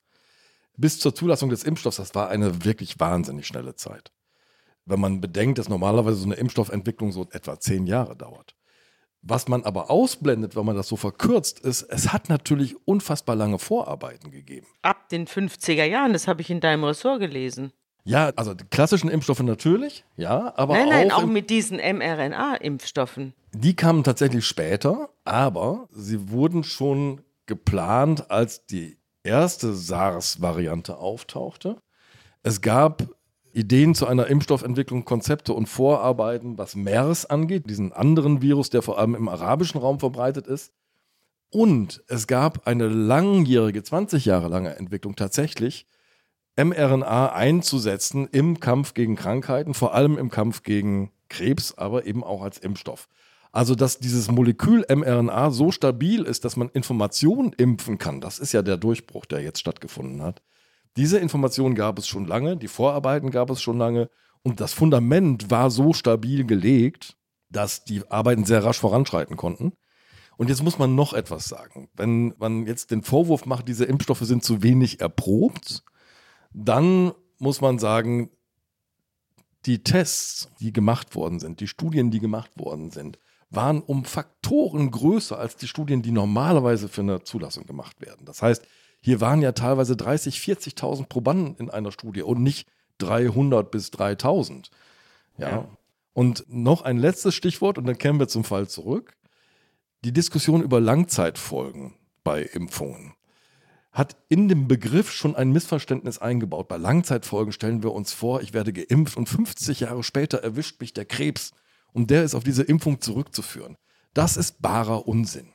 bis zur Zulassung des Impfstoffs, das war eine wirklich wahnsinnig schnelle Zeit. Wenn man bedenkt, dass normalerweise so eine Impfstoffentwicklung so etwa 10 Jahre dauert. Was man aber ausblendet, wenn man das so verkürzt, ist, es hat natürlich unfassbar lange Vorarbeiten gegeben. Ab den 50er Jahren, das habe ich in deinem Ressort gelesen. Ja, also die klassischen Impfstoffe natürlich, ja, aber auch mit diesen mRNA-Impfstoffen. Die kamen tatsächlich später, aber sie wurden schon geplant, als die erste SARS-Variante auftauchte. Es gab Ideen zu einer Impfstoffentwicklung, Konzepte und Vorarbeiten, was MERS angeht, diesen anderen Virus, der vor allem im arabischen Raum verbreitet ist. Und es gab eine langjährige, 20 Jahre lange Entwicklung, tatsächlich mRNA einzusetzen im Kampf gegen Krankheiten, vor allem im Kampf gegen Krebs, aber eben auch als Impfstoff. Also, dass dieses Molekül mRNA so stabil ist, dass man Informationen impfen kann, das ist ja der Durchbruch, der jetzt stattgefunden hat. Diese Informationen gab es schon lange, die Vorarbeiten gab es schon lange und das Fundament war so stabil gelegt, dass die Arbeiten sehr rasch voranschreiten konnten. Und jetzt muss man noch etwas sagen. Wenn man jetzt den Vorwurf macht, diese Impfstoffe sind zu wenig erprobt, dann muss man sagen, die Tests, die gemacht worden sind, die Studien, die gemacht worden sind, waren um Faktoren größer als die Studien, die normalerweise für eine Zulassung gemacht werden. Das heißt, hier waren ja teilweise 30.000, 40.000 Probanden in einer Studie und nicht 300 bis 3.000. Ja. Und noch ein letztes Stichwort und dann kehren wir zum Fall zurück. Die Diskussion über Langzeitfolgen bei Impfungen hat in dem Begriff schon ein Missverständnis eingebaut. Bei Langzeitfolgen stellen wir uns vor, ich werde geimpft und 50 Jahre später erwischt mich der Krebs und der ist auf diese Impfung zurückzuführen. Das ist barer Unsinn.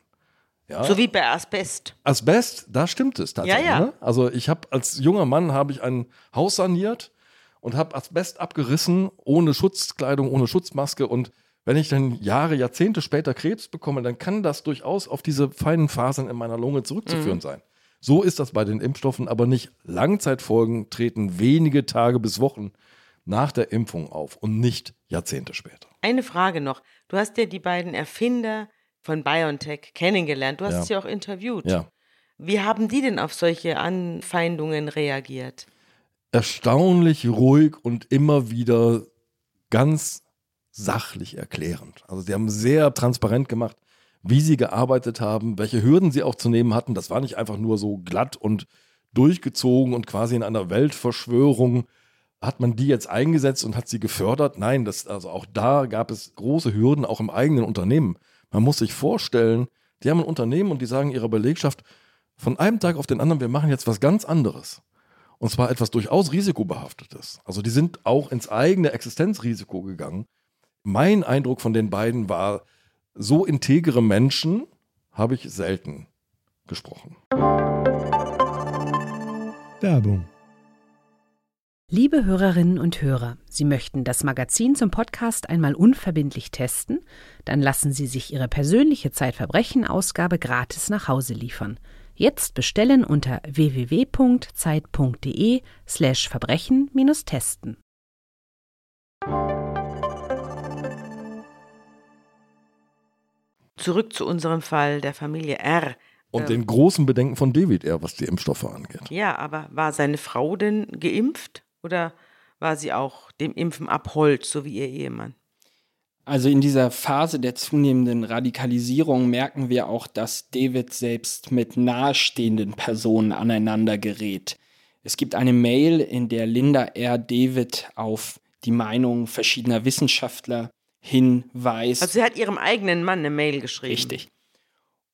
Ja. So wie bei Asbest. Asbest, da stimmt es tatsächlich. Ja, ja. Ne? Also ich habe als junger Mann ein Haus saniert und habe Asbest abgerissen, ohne Schutzkleidung, ohne Schutzmaske. Und wenn ich dann Jahre, Jahrzehnte später Krebs bekomme, dann kann das durchaus auf diese feinen Fasern in meiner Lunge zurückzuführen sein. So ist das bei den Impfstoffen, aber nicht. Langzeitfolgen treten wenige Tage bis Wochen nach der Impfung auf und nicht Jahrzehnte später. Eine Frage noch. Du hast ja die beiden Erfinder von BioNTech kennengelernt. Du hast sie auch interviewt. Ja. Wie haben die denn auf solche Anfeindungen reagiert? Erstaunlich ruhig und immer wieder ganz sachlich erklärend. Also sie haben sehr transparent gemacht, wie sie gearbeitet haben, welche Hürden sie auch zu nehmen hatten. Das war nicht einfach nur so glatt und durchgezogen und quasi in einer Weltverschwörung hat man die jetzt eingesetzt und hat sie gefördert. Nein, also auch da gab es große Hürden, auch im eigenen Unternehmen. Man muss sich vorstellen, die haben ein Unternehmen und die sagen ihrer Belegschaft, von einem Tag auf den anderen, wir machen jetzt was ganz anderes. Und zwar etwas durchaus Risikobehaftetes. Also die sind auch ins eigene Existenzrisiko gegangen. Mein Eindruck von den beiden war, so integre Menschen habe ich selten gesprochen. Werbung. Liebe Hörerinnen und Hörer, Sie möchten das Magazin zum Podcast einmal unverbindlich testen? Dann lassen Sie sich Ihre persönliche Zeitverbrechen-Ausgabe gratis nach Hause liefern. Jetzt bestellen unter www.zeit.de/verbrechen-testen. Zurück zu unserem Fall der Familie R. Und den großen Bedenken von David R., was die Impfstoffe angeht. Ja, aber war seine Frau denn geimpft? Oder war sie auch dem Impfen abhold, so wie ihr Ehemann? Also in dieser Phase der zunehmenden Radikalisierung merken wir auch, dass David selbst mit nahestehenden Personen aneinander gerät. Es gibt eine Mail, in der Linda R. David auf die Meinung verschiedener Wissenschaftler hinweist. Also sie hat ihrem eigenen Mann eine Mail geschrieben. Richtig.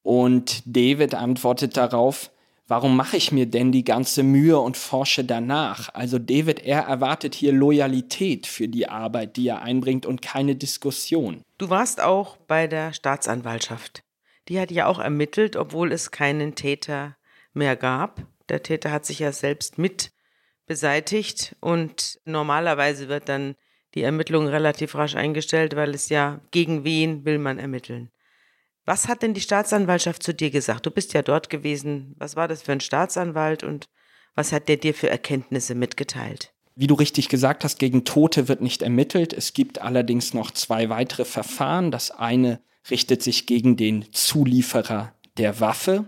Und David antwortet darauf: Warum mache ich mir denn die ganze Mühe und forsche danach? Also David R. erwartet hier Loyalität für die Arbeit, die er einbringt und keine Diskussion. Du warst auch bei der Staatsanwaltschaft. Die hat ja auch ermittelt, obwohl es keinen Täter mehr gab. Der Täter hat sich ja selbst mit beseitigt und normalerweise wird dann die Ermittlung relativ rasch eingestellt, weil es ja gegen wen will man ermitteln. Was hat denn die Staatsanwaltschaft zu dir gesagt? Du bist ja dort gewesen. Was war das für ein Staatsanwalt und was hat der dir für Erkenntnisse mitgeteilt? Wie du richtig gesagt hast, gegen Tote wird nicht ermittelt. Es gibt allerdings noch 2 weitere Verfahren. Das eine richtet sich gegen den Zulieferer der Waffe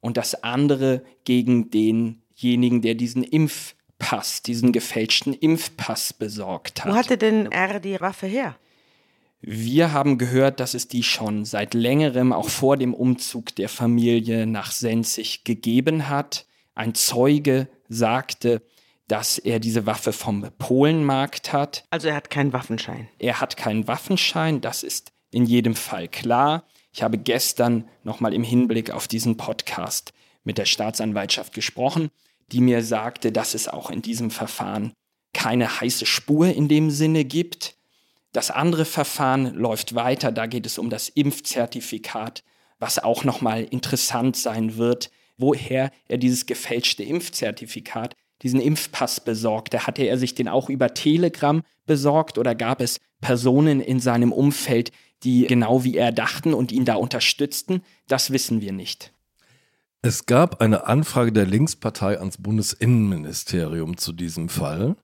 und das andere gegen den demjenigen, der diesen Impfpass, diesen gefälschten Impfpass besorgt hat. Wo hatte denn R. die Waffe her? Wir haben gehört, dass es die schon seit längerem, auch vor dem Umzug der Familie nach Senzig, gegeben hat. Ein Zeuge sagte, dass er diese Waffe vom Polenmarkt hat. Also er hat keinen Waffenschein. Er hat keinen Waffenschein, das ist in jedem Fall klar. Ich habe gestern nochmal im Hinblick auf diesen Podcast mit der Staatsanwaltschaft gesprochen, die mir sagte, dass es auch in diesem Verfahren keine heiße Spur in dem Sinne gibt. Das andere Verfahren läuft weiter, da geht es um das Impfzertifikat, was auch nochmal interessant sein wird, woher er dieses gefälschte Impfzertifikat, diesen Impfpass besorgte. Hatte er sich den auch über Telegram besorgt oder gab es Personen in seinem Umfeld, die genau wie er dachten und ihn da unterstützten? Das wissen wir nicht. Es gab eine Anfrage der Linkspartei ans Bundesinnenministerium zu diesem Fall.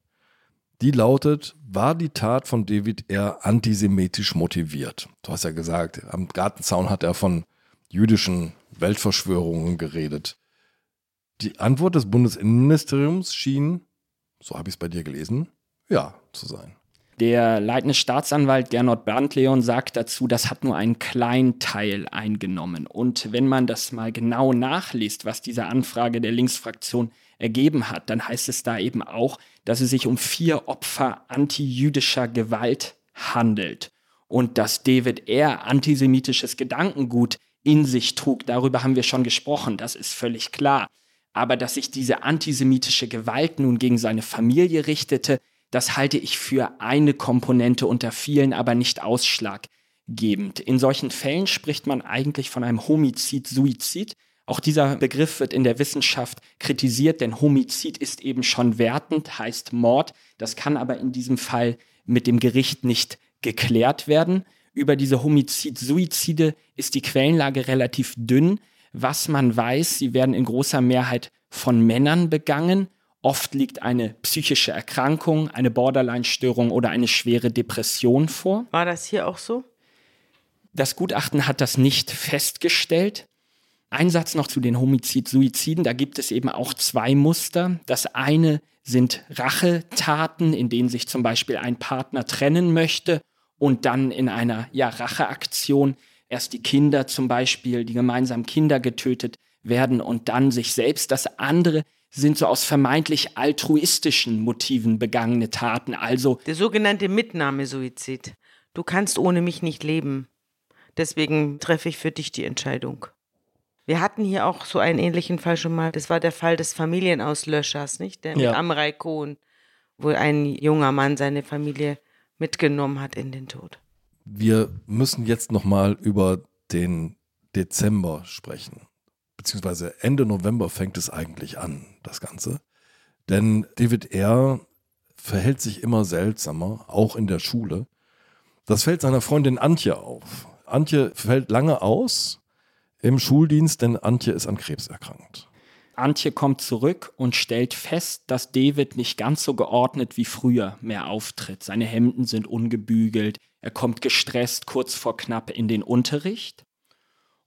Die lautet, war die Tat von David R. antisemitisch motiviert? Du hast ja gesagt, am Gartenzaun hat er von jüdischen Weltverschwörungen geredet. Die Antwort des Bundesinnenministeriums schien, so habe ich es bei dir gelesen, ja zu sein. Der leitende Staatsanwalt Gernot Brandleon sagt dazu, das hat nur einen kleinen Teil eingenommen. Und wenn man das mal genau nachliest, was diese Anfrage der Linksfraktion ergeben hat, dann heißt es da eben auch, dass es sich um 4 Opfer antijüdischer Gewalt handelt und dass David R. antisemitisches Gedankengut in sich trug. Darüber haben wir schon gesprochen, das ist völlig klar. Aber dass sich diese antisemitische Gewalt nun gegen seine Familie richtete, das halte ich für eine Komponente unter vielen, aber nicht ausschlaggebend. In solchen Fällen spricht man eigentlich von einem Homizid, Suizid. Auch dieser Begriff wird in der Wissenschaft kritisiert, denn Homizid ist eben schon wertend, heißt Mord. Das kann aber in diesem Fall mit dem Gericht nicht geklärt werden. Über diese Homizid-Suizide ist die Quellenlage relativ dünn. Was man weiß, sie werden in großer Mehrheit von Männern begangen. Oft liegt eine psychische Erkrankung, eine Borderline-Störung oder eine schwere Depression vor. War das hier auch so? Das Gutachten hat das nicht festgestellt. Ein Satz noch zu den Homizid-Suiziden, da gibt es eben auch 2 Muster. Das eine sind Rachetaten, in denen sich zum Beispiel ein Partner trennen möchte und dann in einer Racheaktion erst die Kinder zum Beispiel, die gemeinsamen Kinder getötet werden und dann sich selbst. Das andere sind so aus vermeintlich altruistischen Motiven begangene Taten. Also der sogenannte Mitnahmesuizid. Du kannst ohne mich nicht leben. Deswegen treffe ich für dich die Entscheidung. Wir hatten hier auch so einen ähnlichen Fall schon mal. Das war der Fall des Familienauslöschers, nicht? Der mit Amrei Kohn, wo ein junger Mann seine Familie mitgenommen hat in den Tod. Wir müssen jetzt nochmal über den Dezember sprechen. Beziehungsweise Ende November fängt es eigentlich an, das Ganze. Denn David R. verhält sich immer seltsamer, auch in der Schule. Das fällt seiner Freundin Antje auf. Antje fällt lange aus im Schuldienst, denn Antje ist an Krebs erkrankt. Antje kommt zurück und stellt fest, dass David nicht ganz so geordnet wie früher mehr auftritt. Seine Hemden sind ungebügelt, er kommt gestresst kurz vor knapp in den Unterricht.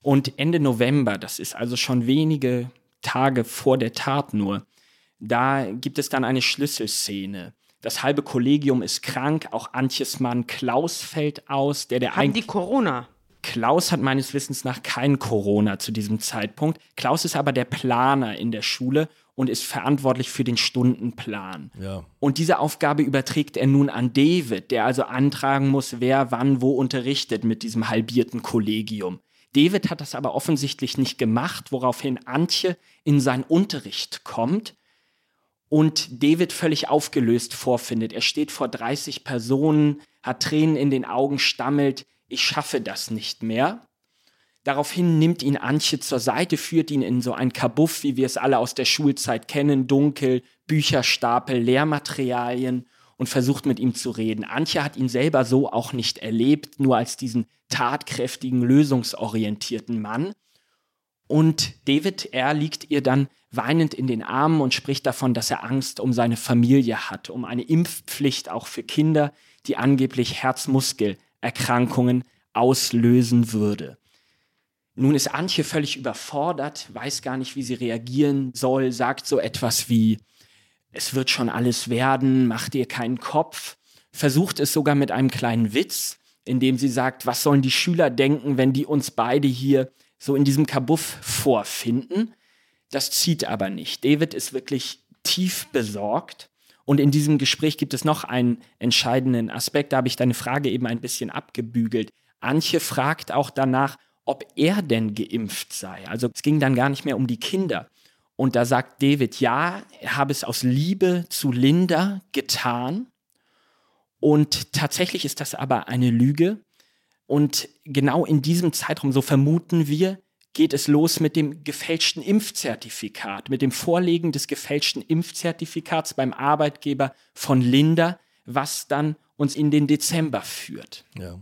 Und Ende November, das ist also schon wenige Tage vor der Tat nur, da gibt es dann eine Schlüsselszene. Das halbe Kollegium ist krank, auch Antjes Mann Klaus fällt aus. Haben die Corona? Klaus hat meines Wissens nach kein Corona zu diesem Zeitpunkt. Klaus ist aber der Planer in der Schule und ist verantwortlich für den Stundenplan. Ja. Und diese Aufgabe überträgt er nun an David, der also antragen muss, wer wann wo unterrichtet mit diesem halbierten Kollegium. David hat das aber offensichtlich nicht gemacht, woraufhin Antje in seinen Unterricht kommt und David völlig aufgelöst vorfindet. Er steht vor 30 Personen, hat Tränen in den Augen, stammelt: Ich schaffe das nicht mehr. Daraufhin nimmt ihn Antje zur Seite, führt ihn in so ein Kabuff, wie wir es alle aus der Schulzeit kennen, dunkel, Bücherstapel, Lehrmaterialien, und versucht mit ihm zu reden. Antje hat ihn selber so auch nicht erlebt, nur als diesen tatkräftigen, lösungsorientierten Mann. Und David R. liegt ihr dann weinend in den Armen und spricht davon, dass er Angst um seine Familie hat, um eine Impfpflicht auch für Kinder, die angeblich Herzmuskelerkrankungen auslösen würde. Nun ist Antje völlig überfordert, weiß gar nicht, wie sie reagieren soll, sagt so etwas wie, es wird schon alles werden, mach dir keinen Kopf, versucht es sogar mit einem kleinen Witz, indem sie sagt, was sollen die Schüler denken, wenn die uns beide hier so in diesem Kabuff vorfinden. Das zieht aber nicht. David ist wirklich tief besorgt. Und in diesem Gespräch gibt es noch einen entscheidenden Aspekt. Da habe ich deine Frage eben ein bisschen abgebügelt. Antje fragt auch danach, ob er denn geimpft sei. Also es ging dann gar nicht mehr um die Kinder. Und da sagt David, ja, er habe es aus Liebe zu Linda getan. Und tatsächlich ist das aber eine Lüge. Und genau in diesem Zeitraum, so vermuten wir, geht es los mit dem gefälschten Impfzertifikat, mit dem Vorlegen des gefälschten Impfzertifikats beim Arbeitgeber von Linda, was dann uns in den Dezember führt. Ja.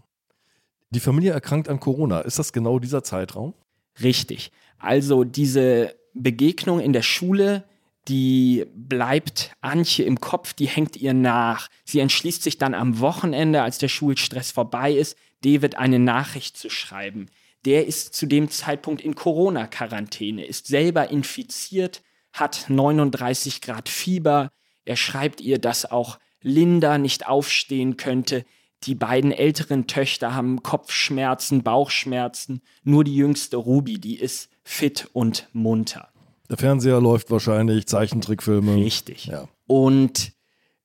Die Familie erkrankt an Corona. Ist das genau dieser Zeitraum? Richtig. Also diese Begegnung in der Schule, die bleibt Antje im Kopf, die hängt ihr nach. Sie entschließt sich dann am Wochenende, als der Schulstress vorbei ist, David eine Nachricht zu schreiben. Der ist zu dem Zeitpunkt in Corona-Quarantäne, ist selber infiziert, hat 39 Grad Fieber. Er schreibt ihr, dass auch Linda nicht aufstehen könnte. Die beiden älteren Töchter haben Kopfschmerzen, Bauchschmerzen. Nur die jüngste Ruby, die ist fit und munter. Der Fernseher läuft wahrscheinlich, Zeichentrickfilme. Richtig. Ja. Und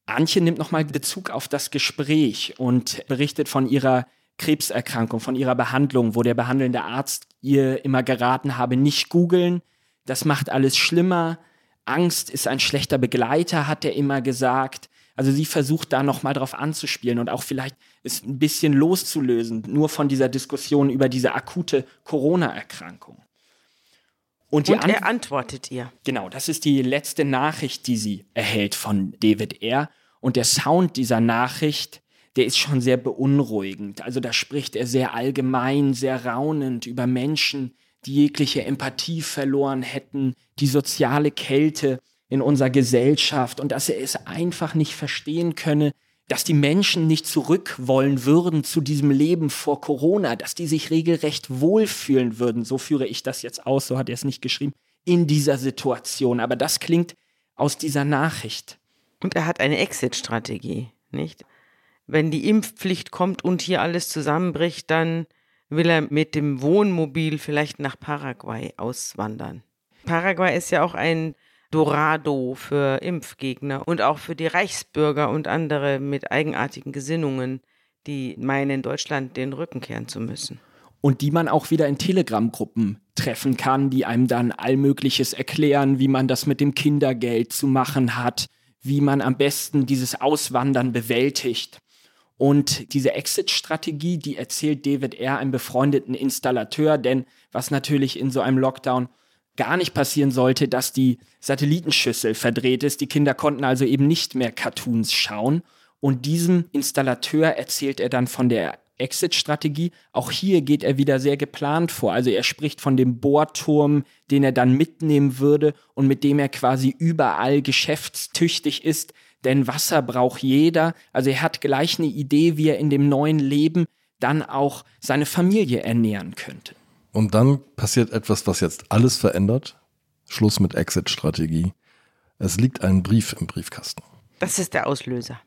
Antje nimmt nochmal Bezug auf das Gespräch und berichtet von ihrer Krebserkrankung, von ihrer Behandlung, wo der behandelnde Arzt ihr immer geraten habe, nicht googeln, das macht alles schlimmer. Angst ist ein schlechter Begleiter, hat er immer gesagt. Also sie versucht da nochmal drauf anzuspielen und auch vielleicht es ein bisschen loszulösen, nur von dieser Diskussion über diese akute Corona-Erkrankung. Und er antwortet ihr. Genau, das ist die letzte Nachricht, die sie erhält von David R. Und der Sound dieser Nachricht, der ist schon sehr beunruhigend. Also da spricht er sehr allgemein, sehr raunend über Menschen, die jegliche Empathie verloren hätten, die soziale Kälte in unserer Gesellschaft und dass er es einfach nicht verstehen könne, dass die Menschen nicht zurück wollen würden zu diesem Leben vor Corona, dass die sich regelrecht wohlfühlen würden. So führe ich das jetzt aus, so hat er es nicht geschrieben, in dieser Situation. Aber das klingt aus dieser Nachricht. Und er hat eine Exit-Strategie, nicht? Wenn die Impfpflicht kommt und hier alles zusammenbricht, dann will er mit dem Wohnmobil vielleicht nach Paraguay auswandern. Paraguay ist ja auch ein Dorado für Impfgegner und auch für die Reichsbürger und andere mit eigenartigen Gesinnungen, die meinen, Deutschland den Rücken kehren zu müssen. Und die man auch wieder in Telegram-Gruppen treffen kann, die einem dann Allmögliches erklären, wie man das mit dem Kindergeld zu machen hat, wie man am besten dieses Auswandern bewältigt. Und diese Exit-Strategie, die erzählt David R. einem befreundeten Installateur, denn was natürlich in so einem Lockdown gar nicht passieren sollte, dass die Satellitenschüssel verdreht ist. Die Kinder konnten also eben nicht mehr Cartoons schauen. Und diesem Installateur erzählt er dann von der Exit-Strategie. Auch hier geht er wieder sehr geplant vor. Also er spricht von dem Bohrturm, den er dann mitnehmen würde und mit dem er quasi überall geschäftstüchtig ist. Denn Wasser braucht jeder. Also er hat gleich eine Idee, wie er in dem neuen Leben dann auch seine Familie ernähren könnte. Und dann passiert etwas, was jetzt alles verändert. Schluss mit Exit-Strategie. Es liegt ein Brief im Briefkasten. Das ist der Auslöser.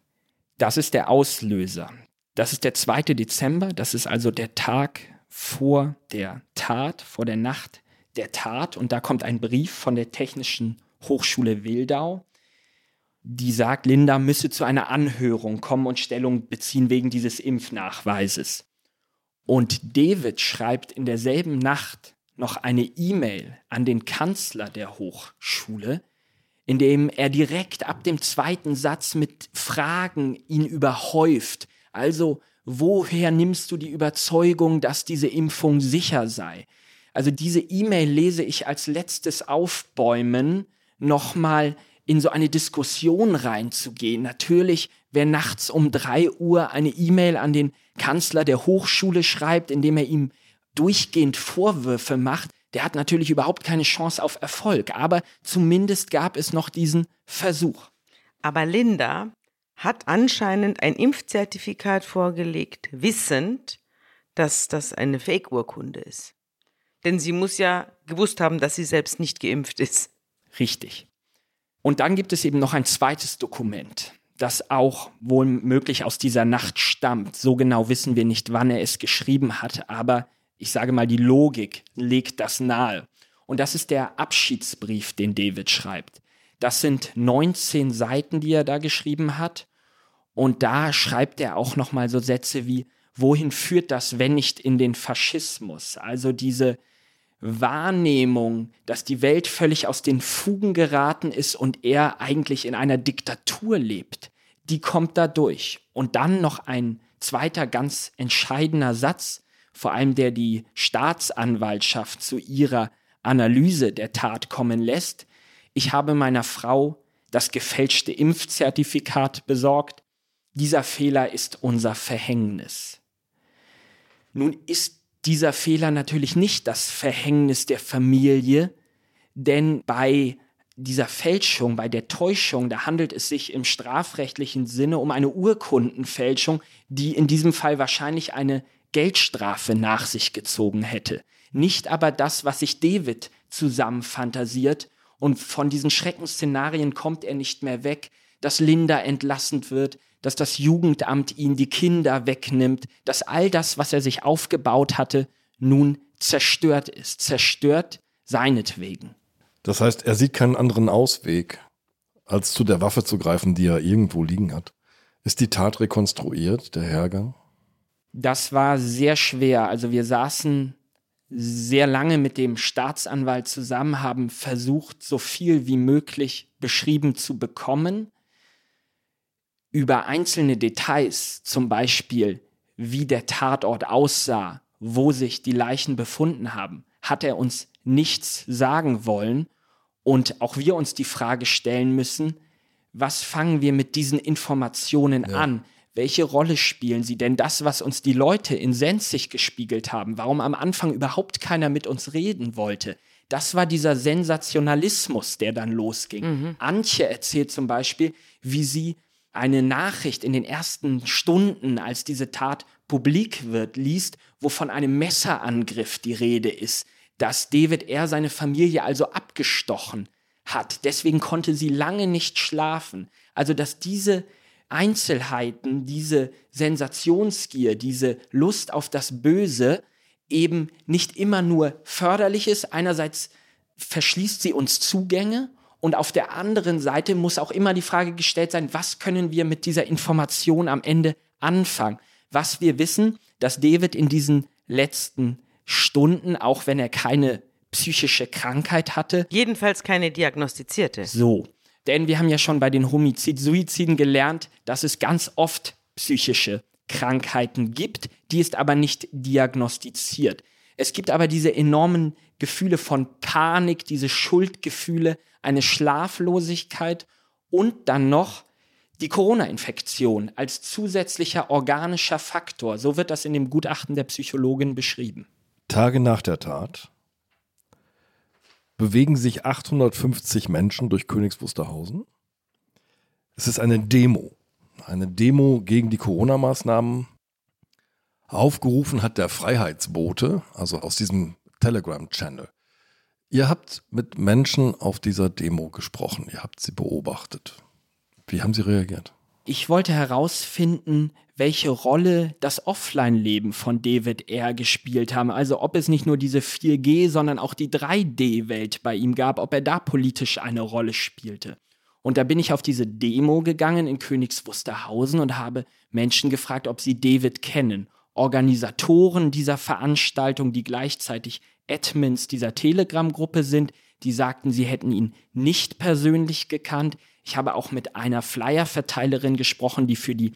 Das ist der Auslöser. Das ist der 2. Dezember. Das ist also der Tag vor der Tat, vor der Nacht der Tat. Und da kommt ein Brief von der Technischen Hochschule Wildau. Die sagt, Linda müsse zu einer Anhörung kommen und Stellung beziehen wegen dieses Impfnachweises. Und David schreibt in derselben Nacht noch eine E-Mail an den Kanzler der Hochschule, in dem er direkt ab dem zweiten Satz mit Fragen ihn überhäuft. Also, woher nimmst du die Überzeugung, dass diese Impfung sicher sei? Also diese E-Mail lese ich als letztes Aufbäumen, nochmal in so eine Diskussion reinzugehen. Natürlich, wer nachts um 3 Uhr eine E-Mail an den Kanzler der Hochschule schreibt, indem er ihm durchgehend Vorwürfe macht, der hat natürlich überhaupt keine Chance auf Erfolg. Aber zumindest gab es noch diesen Versuch. Aber Linda hat anscheinend ein Impfzertifikat vorgelegt, wissend, dass das eine Fake-Urkunde ist. Denn sie muss ja gewusst haben, dass sie selbst nicht geimpft ist. Richtig. Und dann gibt es eben noch ein zweites Dokument, das auch wohl möglich aus dieser Nacht stammt. So genau wissen wir nicht, wann er es geschrieben hat, aber ich sage mal, die Logik legt das nahe. Und das ist der Abschiedsbrief, den David schreibt. Das sind 19 Seiten, die er da geschrieben hat. Und da schreibt er auch nochmal so Sätze wie, wohin führt das, wenn nicht in den Faschismus? Also diese Wahrnehmung, dass die Welt völlig aus den Fugen geraten ist und er eigentlich in einer Diktatur lebt, die kommt da durch. Und dann noch ein zweiter ganz entscheidender Satz, vor allem der die Staatsanwaltschaft zu ihrer Analyse der Tat kommen lässt. Ich habe meiner Frau das gefälschte Impfzertifikat besorgt. Dieser Fehler ist unser Verhängnis. Nun ist dieser Fehler natürlich nicht das Verhängnis der Familie, denn bei dieser Fälschung, bei der Täuschung, da handelt es sich im strafrechtlichen Sinne um eine Urkundenfälschung, die in diesem Fall wahrscheinlich eine Geldstrafe nach sich gezogen hätte. Nicht aber das, was sich David zusammenfantasiert, und von diesen Schreckensszenarien kommt er nicht mehr weg, dass Linda entlassen wird, dass das Jugendamt ihn die Kinder wegnimmt, dass all das, was er sich aufgebaut hatte, nun zerstört ist. Zerstört seinetwegen. Das heißt, er sieht keinen anderen Ausweg, als zu der Waffe zu greifen, die er irgendwo liegen hat. Ist die Tat rekonstruiert, der Hergang? Das war sehr schwer. Also wir saßen sehr lange mit dem Staatsanwalt zusammen, haben versucht, so viel wie möglich beschrieben zu bekommen. Über einzelne Details, zum Beispiel, wie der Tatort aussah, wo sich die Leichen befunden haben, hat er uns nichts sagen wollen. Und auch wir uns die Frage stellen müssen, was fangen wir mit diesen Informationen an? Welche Rolle spielen sie? Denn das, was uns die Leute in Senzig gespiegelt haben, warum am Anfang überhaupt keiner mit uns reden wollte, das war dieser Sensationalismus, der dann losging. Antje erzählt zum Beispiel, wie sie eine Nachricht in den ersten Stunden, als diese Tat publik wird, liest, wo von einem Messerangriff die Rede ist, dass David R. seine Familie also abgestochen hat. Deswegen konnte sie lange nicht schlafen. Also, dass diese Einzelheiten, diese Sensationsgier, diese Lust auf das Böse eben nicht immer nur förderlich ist. Einerseits verschließt sie uns Zugänge. Und auf der anderen Seite muss auch immer die Frage gestellt sein, was können wir mit dieser Information am Ende anfangen? Was wir wissen, dass David in diesen letzten Stunden, auch wenn er keine psychische Krankheit hatte, jedenfalls keine diagnostizierte. So, denn wir haben ja schon bei den Homizid-Suiziden gelernt, dass es ganz oft psychische Krankheiten gibt, die ist aber nicht diagnostiziert. Es gibt aber diese enormen Gefühle von Panik, diese Schuldgefühle, eine Schlaflosigkeit und dann noch die Corona-Infektion als zusätzlicher organischer Faktor. So wird das in dem Gutachten der Psychologin beschrieben. Tage nach der Tat bewegen sich 850 Menschen durch Königs Wusterhausen. Es ist eine Demo gegen die Corona-Maßnahmen. Aufgerufen hat der Freiheitsbote, also aus diesem Telegram-Channel. Ihr habt mit Menschen auf dieser Demo gesprochen, ihr habt sie beobachtet. Wie haben sie reagiert? Ich wollte herausfinden, welche Rolle das Offline-Leben von David R. gespielt haben. Also ob es nicht nur diese 4G, sondern auch die 3D-Welt bei ihm gab, ob er da politisch eine Rolle spielte. Und da bin ich auf diese Demo gegangen in Königs Wusterhausen und habe Menschen gefragt, ob sie David kennen. Organisatoren dieser Veranstaltung, die gleichzeitig Admins dieser Telegram-Gruppe sind, die sagten, sie hätten ihn nicht persönlich gekannt. Ich habe auch mit einer Flyer-Verteilerin gesprochen, die für die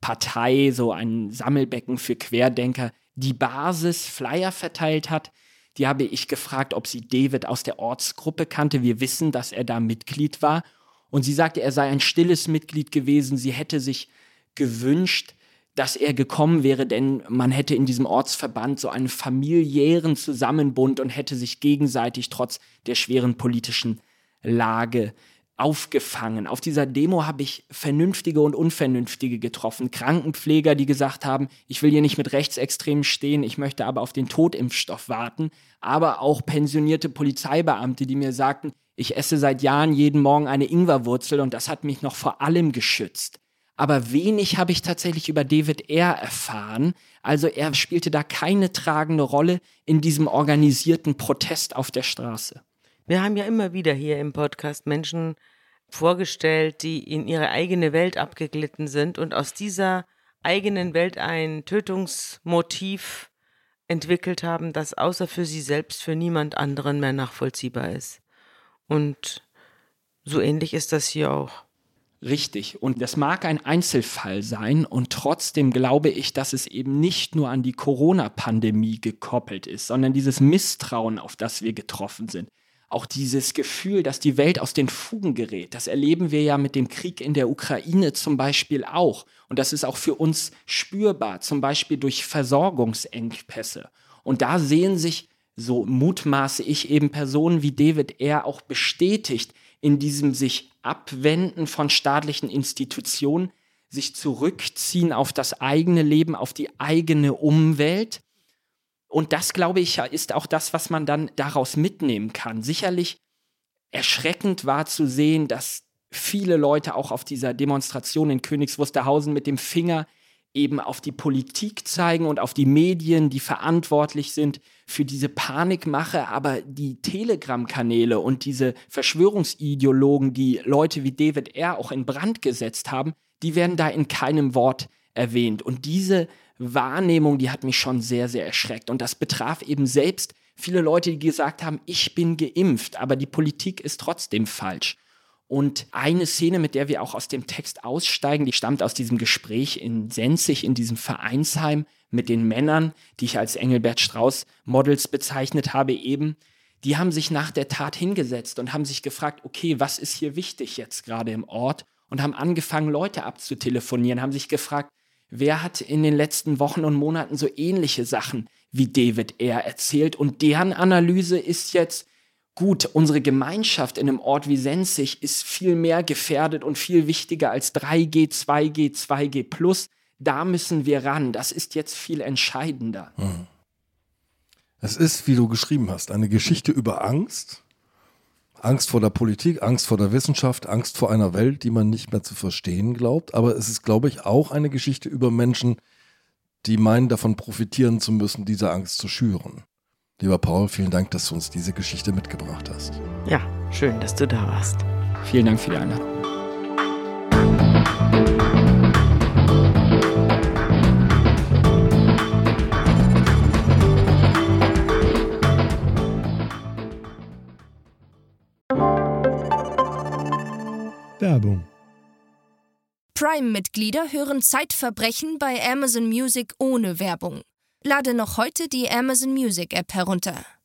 Partei, so ein Sammelbecken für Querdenker, die Basis Flyer verteilt hat. Die habe ich gefragt, ob sie David aus der Ortsgruppe kannte. Wir wissen, dass er da Mitglied war. Und sie sagte, er sei ein stilles Mitglied gewesen. Sie hätte sich gewünscht, dass er gekommen wäre, denn man hätte in diesem Ortsverband so einen familiären Zusammenbund und hätte sich gegenseitig trotz der schweren politischen Lage aufgefangen. Auf dieser Demo habe ich Vernünftige und Unvernünftige getroffen. Krankenpfleger, die gesagt haben, ich will hier nicht mit Rechtsextremen stehen, ich möchte aber auf den Totimpfstoff warten. Aber auch pensionierte Polizeibeamte, die mir sagten, ich esse seit Jahren jeden Morgen eine Ingwerwurzel und das hat mich noch vor allem geschützt. Aber wenig habe ich tatsächlich über David R. erfahren. Also er spielte da keine tragende Rolle in diesem organisierten Protest auf der Straße. Wir haben ja immer wieder hier im Podcast Menschen vorgestellt, die in ihre eigene Welt abgeglitten sind und aus dieser eigenen Welt ein Tötungsmotiv entwickelt haben, das außer für sie selbst für niemand anderen mehr nachvollziehbar ist. Und so ähnlich ist das hier auch. Richtig. Und das mag ein Einzelfall sein und trotzdem glaube ich, dass es eben nicht nur an die Corona-Pandemie gekoppelt ist, sondern dieses Misstrauen, auf das wir getroffen sind. Auch dieses Gefühl, dass die Welt aus den Fugen gerät, das erleben wir ja mit dem Krieg in der Ukraine zum Beispiel auch. Und das ist auch für uns spürbar, zum Beispiel durch Versorgungsengpässe. Und da sehen sich, so mutmaße ich eben, Personen wie David R. auch bestätigt in diesem sich abwenden von staatlichen Institutionen, sich zurückziehen auf das eigene Leben, auf die eigene Umwelt. Und das, glaube ich, ist auch das, was man dann daraus mitnehmen kann. Sicherlich erschreckend war zu sehen, dass viele Leute auch auf dieser Demonstration in Königs Wusterhausen mit dem Finger eben auf die Politik zeigen und auf die Medien, die verantwortlich sind für diese Panikmache. Aber die Telegram-Kanäle und diese Verschwörungsideologen, die Leute wie David R. auch in Brand gesetzt haben, die werden da in keinem Wort erwähnt. Und diese Wahrnehmung, die hat mich schon sehr, sehr erschreckt. Und das betraf eben selbst viele Leute, die gesagt haben, ich bin geimpft, aber die Politik ist trotzdem falsch. Und eine Szene, mit der wir auch aus dem Text aussteigen, die stammt aus diesem Gespräch in Senzig, in diesem Vereinsheim mit den Männern, die ich als Engelbert Strauß Models bezeichnet habe eben. Die haben sich nach der Tat hingesetzt und haben sich gefragt, okay, was ist hier wichtig jetzt gerade im Ort? Und haben angefangen, Leute abzutelefonieren, haben sich gefragt, wer hat in den letzten Wochen und Monaten so ähnliche Sachen wie David R. erzählt? Und deren Analyse ist jetzt, gut, unsere Gemeinschaft in einem Ort wie Senzig ist viel mehr gefährdet und viel wichtiger als 3G, 2G, 2G+. Da müssen wir ran. Das ist jetzt viel entscheidender. Es ist, wie du geschrieben hast, eine Geschichte über Angst. Angst vor der Politik, Angst vor der Wissenschaft, Angst vor einer Welt, die man nicht mehr zu verstehen glaubt. Aber es ist, glaube ich, auch eine Geschichte über Menschen, die meinen, davon profitieren zu müssen, diese Angst zu schüren. Lieber Paul, vielen Dank, dass du uns diese Geschichte mitgebracht hast. Ja, schön, dass du da warst. Vielen Dank für die Einladung. Werbung. Prime-Mitglieder hören Zeitverbrechen bei Amazon Music ohne Werbung. Lade noch heute die Amazon Music App herunter.